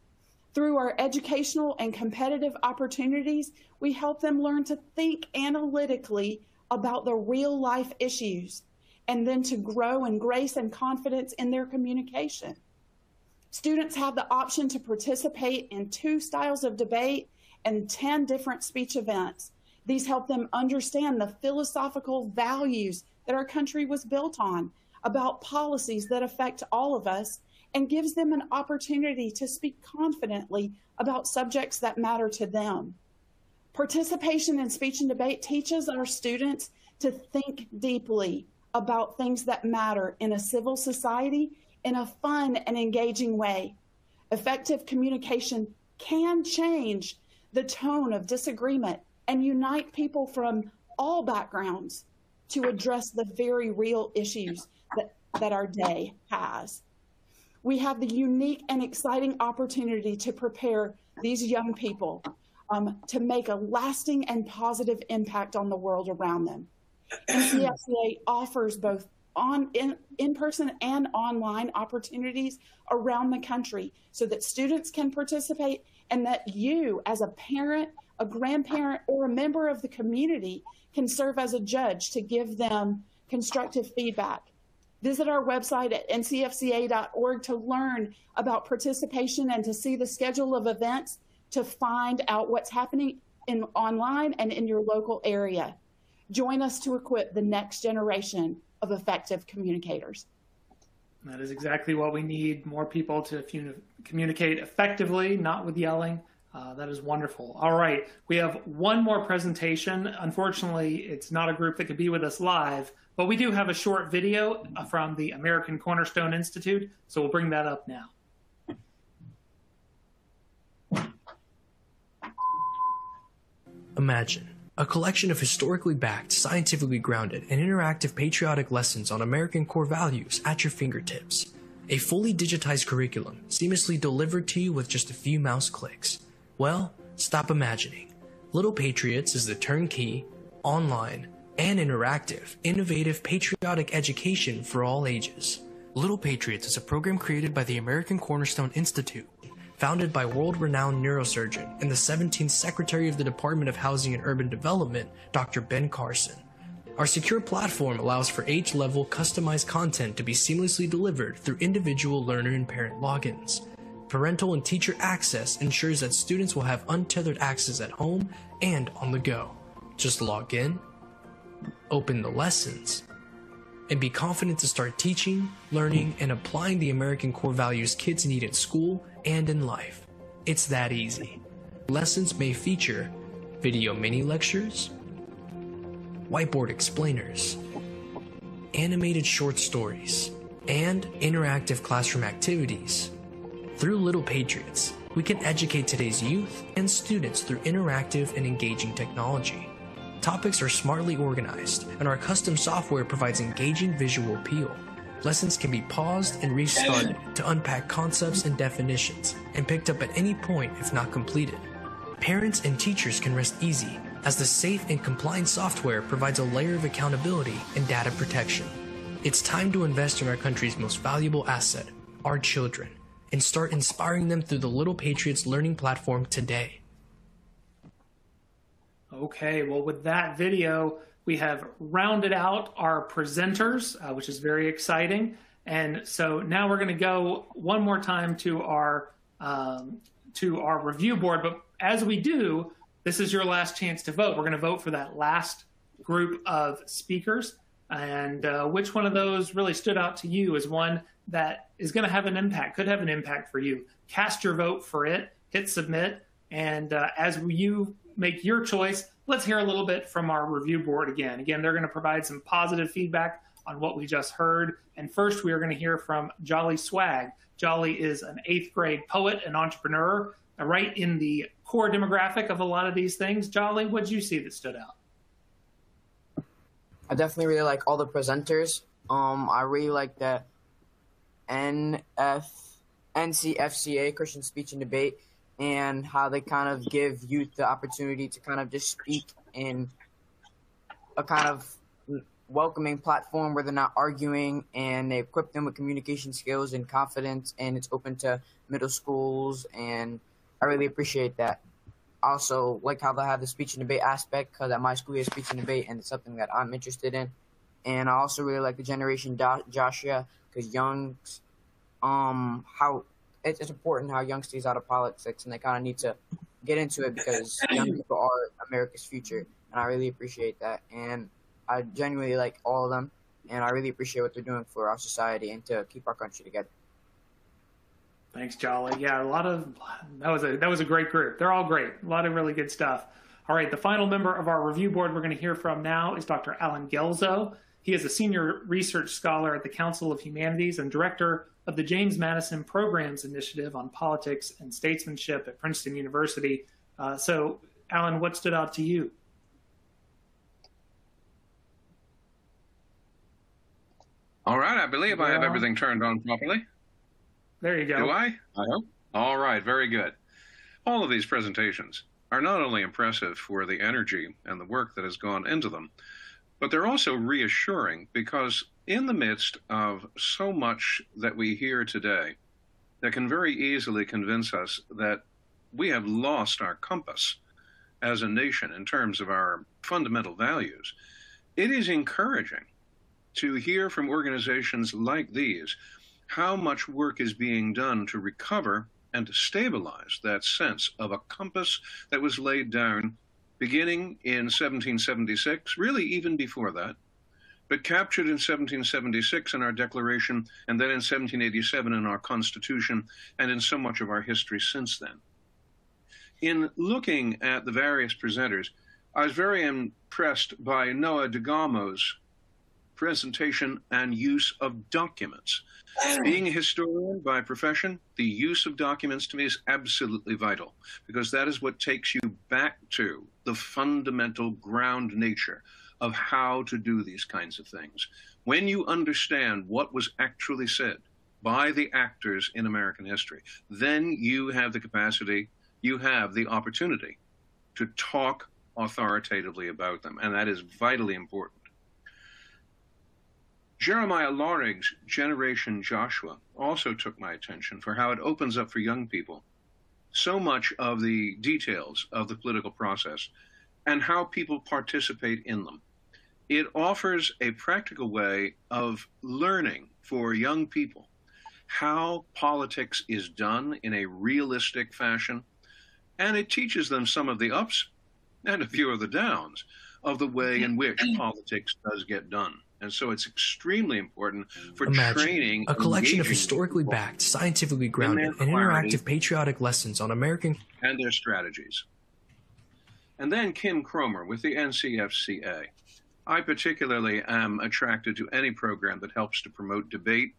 Through our educational and competitive opportunities, we help them learn to think analytically about the real-life issues, and then to grow in grace and confidence in their communication. Students have the option to participate in two styles of debate and ten different speech events. These help them understand the philosophical values that our country was built on, about policies that affect all of us, and gives them an opportunity to speak confidently about subjects that matter to them. Participation in speech and debate teaches our students to think deeply about things that matter in a civil society in a fun and engaging way. Effective communication can change the tone of disagreement and unite people from all backgrounds to address the very real issues that, that our day has. We have the unique and exciting opportunity to prepare these young people um, to make a lasting and positive impact on the world around them. N C F C A offers both on, in, in-person and online opportunities around the country so that students can participate and that you, as a parent, a grandparent, or a member of the community, can serve as a judge to give them constructive feedback. Visit our website at N C F C A dot org to learn about participation and to see the schedule of events, to find out what's happening in online and in your local area. Join us to equip the next generation of effective communicators. That is exactly what we need, more people to communicate effectively, not with yelling. Uh, that is wonderful. All right, we have one more presentation. Unfortunately, it's not a group that could be with us live, but we do have a short video from the American Cornerstone Institute, so we'll bring that up now. Imagine, a collection of historically backed, scientifically grounded, and interactive patriotic lessons on American core values at your fingertips. A fully digitized curriculum, seamlessly delivered to you with just a few mouse clicks. Well, stop imagining. Little Patriots is the turnkey, online, and interactive, innovative patriotic education for all ages. Little Patriots is a program created by the American Cornerstone Institute, founded by world-renowned neurosurgeon and the seventeenth Secretary of the Department of Housing and Urban Development, Doctor Ben Carson. Our secure platform allows for age-level, customized content to be seamlessly delivered through individual learner and parent logins. Parental and teacher access ensures that students will have untethered access at home and on the go. Just log in, open the lessons, and be confident to start teaching, learning, and applying the American core values kids need at school and in life. It's that easy. Lessons may feature video mini lectures, whiteboard explainers, animated short stories, and interactive classroom activities. Through Little Patriots, we can educate today's youth and students through interactive and engaging technology. Topics are smartly organized, and our custom software provides engaging visual appeal. Lessons can be paused and restarted to unpack concepts and definitions, and picked up at any point if not completed. parents and teachers can rest easy, as the safe and compliant software provides a layer of accountability and data protection. It's time to invest in our country's most valuable asset, our children, and start inspiring them through the Little Patriots Learning Platform today. Okay, well, with that video, we have rounded out our presenters, uh, which is very exciting. And so now we're going to go one more time to our um, to our review board. But as we do, this is your last chance to vote. We're going to vote for that last group of speakers. And uh, which one of those really stood out to you as one that is going to have an impact, could have an impact for you. Cast your vote for it, hit submit, and uh, as you make your choice, let's hear a little bit from our review board again. Again, they're going to provide some positive feedback on what we just heard. And first, we are going to hear from Jolly Swag. Jolly is an eighth grade poet and entrepreneur, right in the core demographic of a lot of these things. Jolly, what did you see that stood out? I definitely really like all the presenters. Um, I really like that N C F C A, Christian Speech and Debate, and how they kind of give youth the opportunity to kind of just speak in a kind of welcoming platform where they're not arguing, and they equip them with communication skills and confidence, and it's open to middle schools, and I really appreciate that. Also like how they have the speech and debate aspect, because at my school we have speech and debate, and it's something that I'm interested in. And I also really like the Generation Do Joshua, because youngs, um, how it's, it's important how young stays out of politics, and they kind of need to get into it because young people are America's future, and I really appreciate that. And I genuinely like all of them, and I really appreciate what they're doing for our society and to keep our country together. Thanks, Jolly. Yeah, a lot of, that was a, that was a great group. They're all great. A lot of really good stuff. All right, the final member of our review board we're going to hear from now is Doctor Alan Gelzo. He is a senior research scholar at the Council of Humanities and director of the James Madison Programs Initiative on Politics and Statesmanship at Princeton University. Uh, so, Alan, what stood out to you? All right, I believe yeah. I have everything turned on properly. There you go. Do I? I hope. All right, very good. All of these presentations are not only impressive for the energy and the work that has gone into them, but they're also reassuring, because in the midst of so much that we hear today that can very easily convince us that we have lost our compass as a nation in terms of our fundamental values, it is encouraging to hear from organizations like these how much work is being done to recover and to stabilize that sense of a compass that was laid down beginning in seventeen seventy-six, really even before that, but captured in seventeen seventy-six in our Declaration, and then in seventeen eighty-seven in our Constitution, and in so much of our history since then. In looking at the various presenters, I was very impressed by Noah DeGamo's presentation and use of documents. Being a historian by profession, the use of documents to me is absolutely vital, because that is what takes you back to the fundamental ground nature of how to do these kinds of things. When you understand what was actually said by the actors in American history, then you have the capacity, you have the opportunity to talk authoritatively about them, and that is vitally important. Jeremiah Laurig's Generation Joshua also took my attention for how it opens up for young people so much of the details of the political process and how people participate in them. It offers a practical way of learning for young people how politics is done in a realistic fashion, and it teaches them some of the ups and a few of the downs of the way in which politics does get done. And so it's extremely important for Imagine, training. A collection of historically backed, scientifically grounded, and interactive patriotic lessons on American and their strategies. And then Kim Cromer with the N C F C A. I particularly am attracted to any program that helps to promote debate,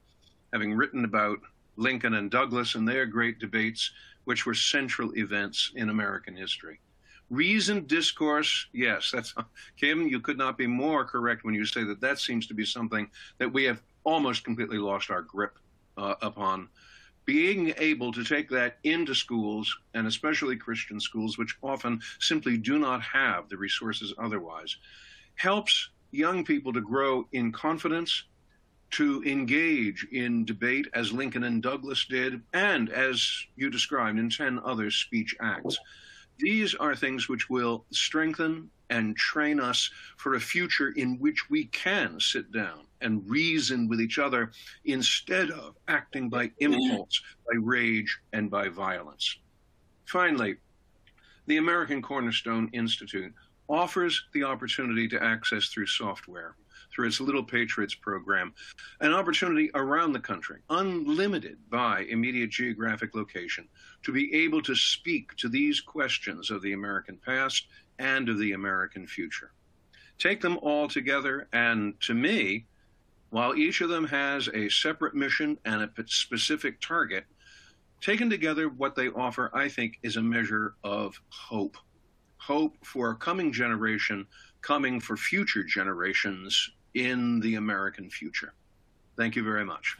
having written about Lincoln and Douglas and their great debates, which were central events in American history. Reasoned discourse, yes, that's, Kim, you could not be more correct when you say that that seems to be something that we have almost completely lost our grip uh, upon. being able to take that into schools, and especially Christian schools, which often simply do not have the resources otherwise, helps young people to grow in confidence, to engage in debate as Lincoln and Douglas did, and as you described in ten other speech acts. These are things which will strengthen and train us for a future in which we can sit down and reason with each other instead of acting by impulse, by rage, and by violence. Finally, the American Cornerstone Institute offers the opportunity to access through software, through its Little Patriots program, an opportunity around the country, unlimited by immediate geographic location, to be able to speak to these questions of the American past and of the American future. Take them all together, and to me, while each of them has a separate mission and a specific target, taken together, what they offer, I think, is a measure of hope. Hope for a coming generation, coming for future generations in the American future. Thank you very much.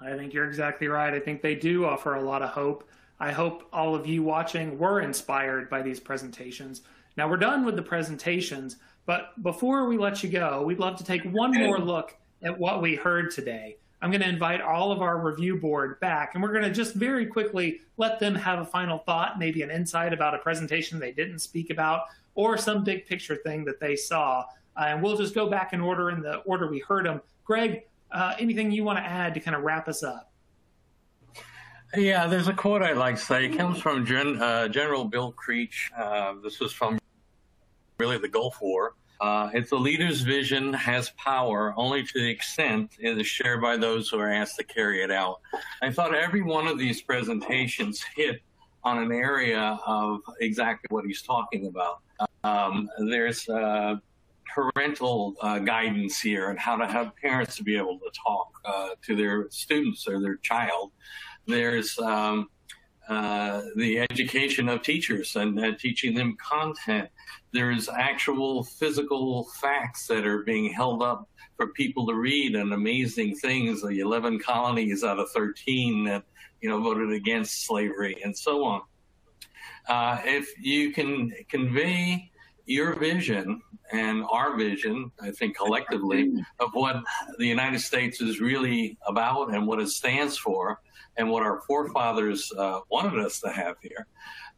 I think you're exactly right. I think they do offer a lot of hope. I hope all of you watching were inspired by these presentations. Now we're done with the presentations, but before we let you go, we'd love to take one more look at what we heard today. I'm going to invite all of our review board back, and we're going to just very quickly let them have a final thought, maybe an insight about a presentation they didn't speak about, or some big picture thing that they saw. Uh, and we'll just go back in order, in the order we heard them. Greg, uh, anything you want to add to kind of wrap us up? Yeah, there's a quote I'd like to say. It comes from Gen, uh, General Bill Creech. Uh, this is from really the Gulf War. Uh, if the leader's vision has power, only to the extent it is shared by those who are asked to carry it out. I thought every one of these presentations hit on an area of exactly what he's talking about. Um, there's uh, parental uh, guidance here and how to have parents to be able to talk uh, to their students or their child. There's um, uh, the education of teachers and uh, teaching them content. There's actual physical facts that are being held up for people to read, and amazing things, the eleven colonies out of thirteen that, you know, voted against slavery and so on. Uh, if you can convey your vision and our vision, I think collectively, of what the United States is really about and what it stands for, and what our forefathers uh, wanted us to have here,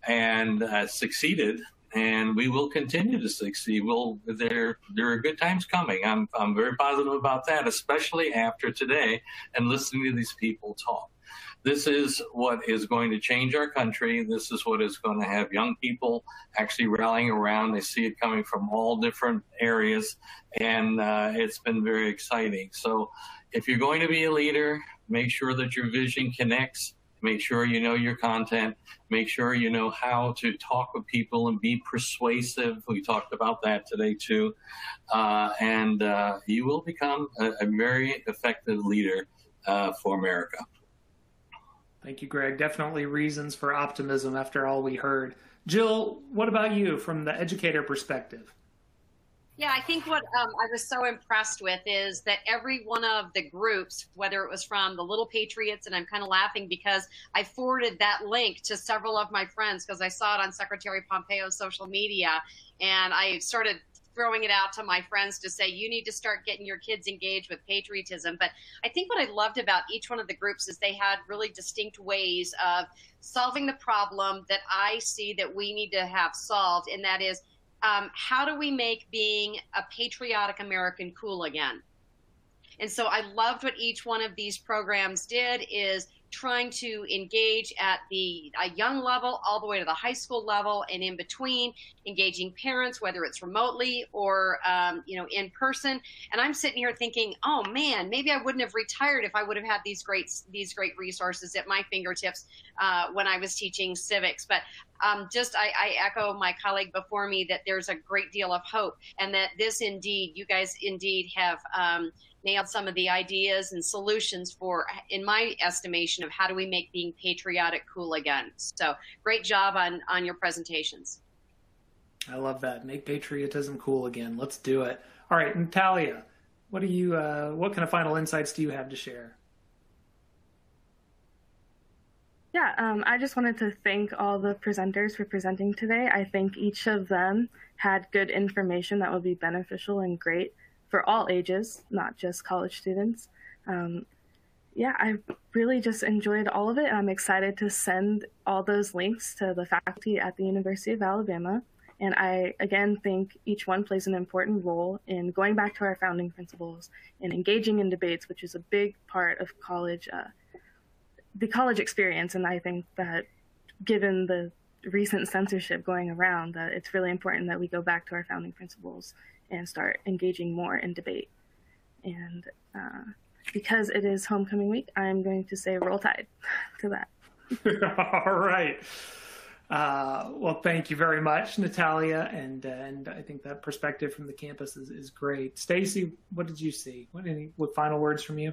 and uh, succeeded, and we will continue to succeed. We'll, there, there are good times coming. I'm, I'm very positive about that, especially after today and listening to these people talk. This is what is going to change our country. This is what is going to have young people actually rallying around. They see it coming from all different areas, and uh, it's been very exciting. So if you're going to be a leader, make sure that your vision connects, make sure you know your content, make sure you know how to talk with people and be persuasive. We talked about that today too. Uh, and uh, you will become a, a very effective leader uh, for America. Thank you, Greg. Definitely reasons for optimism after all we heard. Jill, what about you from the educator perspective? Yeah, I think what um, I was so impressed with is that every one of the groups, whether it was from the Little Patriots, and I'm kind of laughing because I forwarded that link to several of my friends because I saw it on Secretary Pompeo's social media, and I started throwing it out to my friends to say, you need to start getting your kids engaged with patriotism. But I think what I loved about each one of the groups is they had really distinct ways of solving the problem that I see that we need to have solved, and that is, Um, how do we make being a patriotic American cool again? And so I loved what each one of these programs did, is trying to engage at the a young level all the way to the high school level and in between, engaging parents, whether it's remotely or um, you know, in person. And I'm sitting here thinking, oh man, maybe I wouldn't have retired if I would have had these great these great resources at my fingertips uh, when I was teaching civics. But um, just I, I echo my colleague before me that there's a great deal of hope, and that this indeed, you guys indeed have um, nailed some of the ideas and solutions for, in my estimation, of how do we make being patriotic cool again. So great job on, on your presentations. I love that. Make patriotism cool again. Let's do it. All right, Natalia, what do you, uh, what kind of final insights do you have to share? Yeah, um, I just wanted to thank all the presenters for presenting today. I think each of them had good information that will be beneficial and great for all ages, not just college students. Um, yeah, I really just enjoyed all of it, and I'm excited to send all those links to the faculty at the University of Alabama. And I, again, think each one plays an important role in going back to our founding principles and engaging in debates, which is a big part of college, uh, the college experience. And I think that given the recent censorship going around, that it's really important that we go back to our founding principles and start engaging more in debate. And uh, because it is homecoming week, I'm going to say roll tide to that. All right. Uh, well, thank you very much, Natalia, and and I think that perspective from the campus is, is great. Stacy, what did you see? What any what final words from you?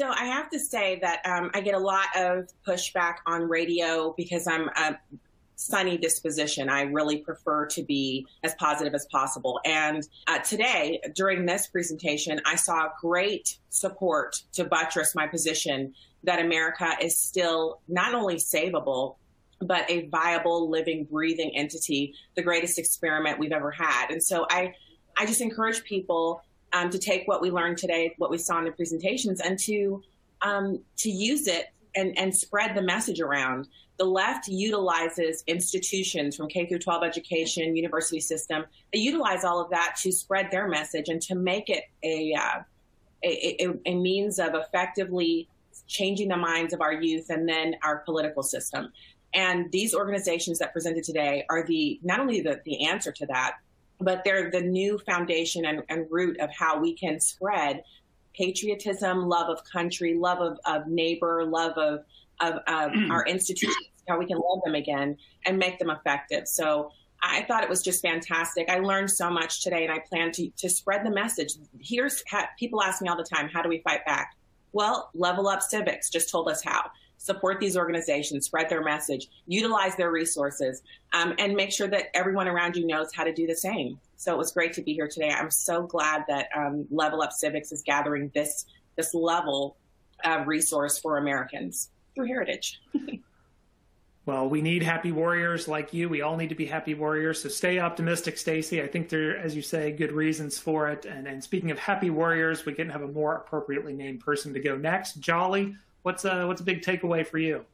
So I have to say that um, I get a lot of pushback on radio because I'm a sunny disposition. I really prefer to be as positive as possible. And uh, today, during this presentation, I saw great support to buttress my position that America is still not only savable, but a viable, living, breathing entity, the greatest experiment we've ever had. And so I, I just encourage people um, to take what we learned today, what we saw in the presentations, and to, um, to use it and, and spread the message around. The left utilizes institutions from K through twelve education, university system. They utilize all of that to spread their message and to make it a, uh, a, a, a means of effectively changing the minds of our youth and then our political system. And these organizations that presented today are the not only the, the answer to that, but they're the new foundation and, and root of how we can spread patriotism, love of country, love of, of neighbor, love of, of, of our institutions, how we can love them again and make them effective. So I thought it was just fantastic. I learned so much today, and I plan to, to spread the message. Here's how, people ask me all the time, how do we fight back? Well, Level Up Civics just told us how. Support these organizations, spread their message, utilize their resources, um, and make sure that everyone around you knows how to do the same. So it was great to be here today. I'm so glad that um, Level Up Civics is gathering this, this level of resource for Americans through Heritage. Well, we need happy warriors like you. We all need to be happy warriors. So stay optimistic, Stacy. I think there are, as you say, good reasons for it. And, and speaking of happy warriors, we can have a more appropriately named person to go next. Jolly, what's a, what's a big takeaway for you?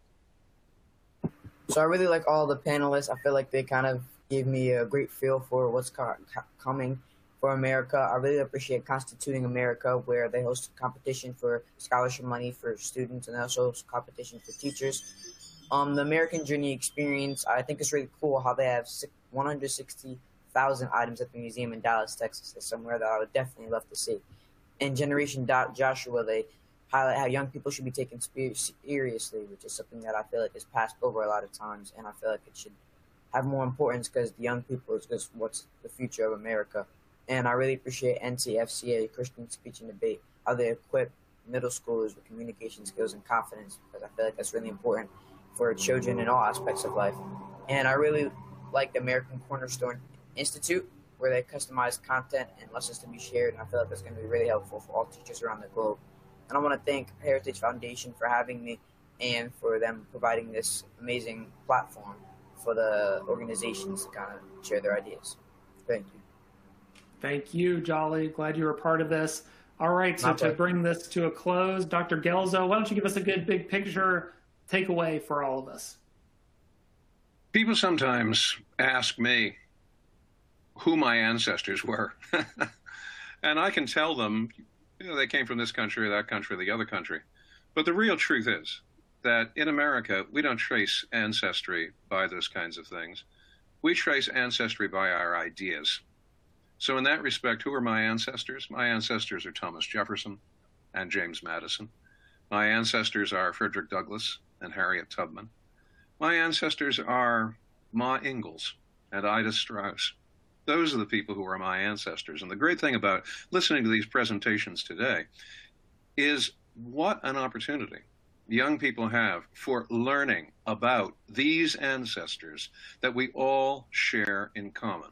So I really like all the panelists. I feel like they kind of give me a great feel for what's co coming for America. I really appreciate Constituting America, where they host a competition for scholarship money for students and also competition for teachers. Um, the American Journey Experience, I think it's really cool how they have one hundred sixty thousand items at the museum in Dallas, Texas. It's somewhere that I would definitely love to see. And Generation Joshua, they highlight how young people should be taken seriously, which is something that I feel like is passed over a lot of times, and I feel like it should have more importance because the young people is just what's the future of America. And I really appreciate N C F C A, Christian Speech and Debate, how they equip middle schoolers with communication skills and confidence, because I feel like that's really important for children in all aspects of life. And I really like the American Cornerstone Institute, where they customize content and lessons to be shared, and I feel like that's going to be really helpful for all teachers around the globe. And I want to thank Heritage Foundation for having me and for them providing this amazing platform for the organizations to kind of share their ideas. Thank you. Thank you, Jolly. Glad you were a part of this. All right, so to bring this to a close, Doctor Gelzo, why don't you give us a good big picture takeaway for all of us? People sometimes ask me who my ancestors were. And I can tell them, you know, they came from this country or that country or the other country. But the real truth is that in America, we don't trace ancestry by those kinds of things. We trace ancestry by our ideas. So in that respect, who are my ancestors? My ancestors are Thomas Jefferson and James Madison. My ancestors are Frederick Douglass and Harriet Tubman. My ancestors are Ma Ingalls and Ida Strauss. Those are the people who are my ancestors. And the great thing about listening to these presentations today is what an opportunity young people have for learning about these ancestors that we all share in common.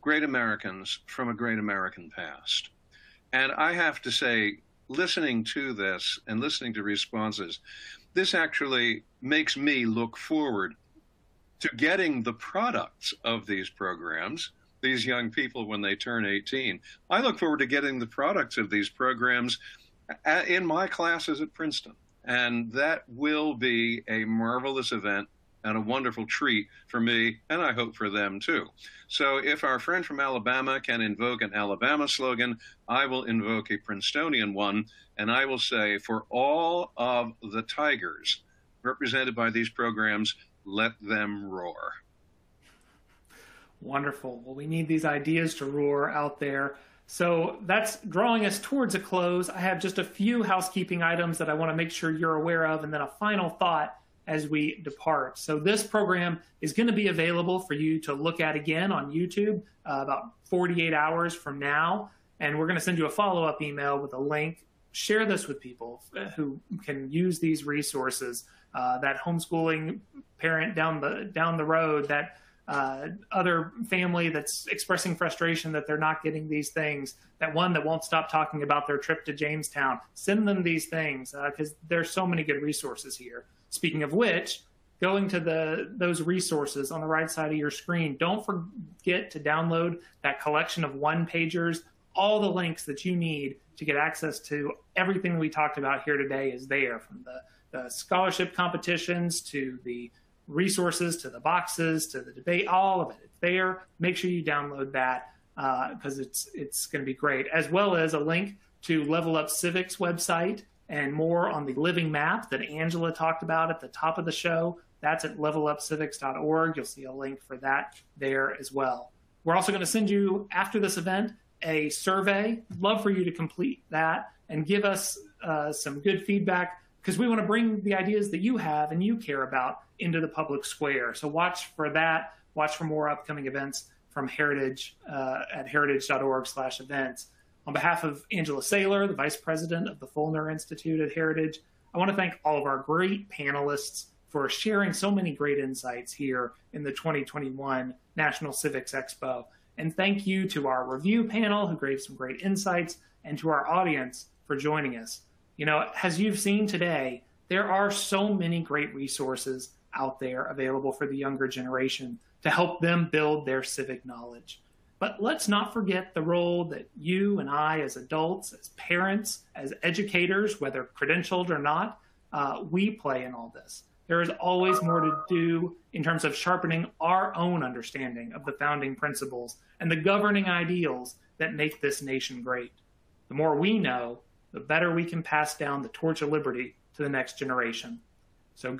Great Americans from a great American past. And I have to say, listening to this and listening to responses, this actually makes me look forward to getting the products of these programs, these young people when they turn eighteen. I look forward to getting the products of these programs in my classes at Princeton. And that will be a marvelous event and a wonderful treat for me, and I hope for them too. So if our friend from Alabama can invoke an Alabama slogan, I will invoke a Princetonian one, and I will say, for all of the Tigers represented by these programs, let them roar. Wonderful. Well, we need these ideas to roar out there. So that's drawing us towards a close. I have just a few housekeeping items that I want to make sure you're aware of, and then a final thought as we depart. So this program is going to be available for you to look at again on YouTube uh, about forty-eight hours from now. And we're going to send you a follow-up email with a link. Share this with people who can use these resources, uh, that homeschooling parent down the, down the road, that Uh, other family that's expressing frustration that they're not getting these things, that one that won't stop talking about their trip to Jamestown. Send them these things, because uh, there's so many good resources here. Speaking of which, going to the those resources on the right side of your screen, don't forget to download that collection of one-pagers. All the links that you need to get access to everything we talked about here today is there, from the, the scholarship competitions to the resources, to the boxes, to the debate, all of it. It's there. Make sure you download that, because uh, it's it's going to be great, as well as a link to Level Up Civics website and more on the living map that Angela talked about at the top of the show. That's at level up civics dot org. You'll see a link for that there as well. We're also going to send you, after this event, a survey. Love for you to complete that and give us uh, some good feedback, because we want to bring the ideas that you have and you care about into the public square. So watch for that. Watch for more upcoming events from Heritage uh, at heritage dot org slash events. On behalf of Angela Saylor, the Vice President of the Fulmer Institute at Heritage, I want to thank all of our great panelists for sharing so many great insights here in the twenty twenty-one National Civics Expo. And thank you to our review panel who gave some great insights, and to our audience for joining us. You know, as you've seen today, there are so many great resources out there available for the younger generation to help them build their civic knowledge. But let's not forget the role that you and I, as adults, as parents, as educators, whether credentialed or not, uh, we play in all this. There is always more to do in terms of sharpening our own understanding of the founding principles and the governing ideals that make this nation great. The more we know, the better we can pass down the torch of liberty to the next generation. So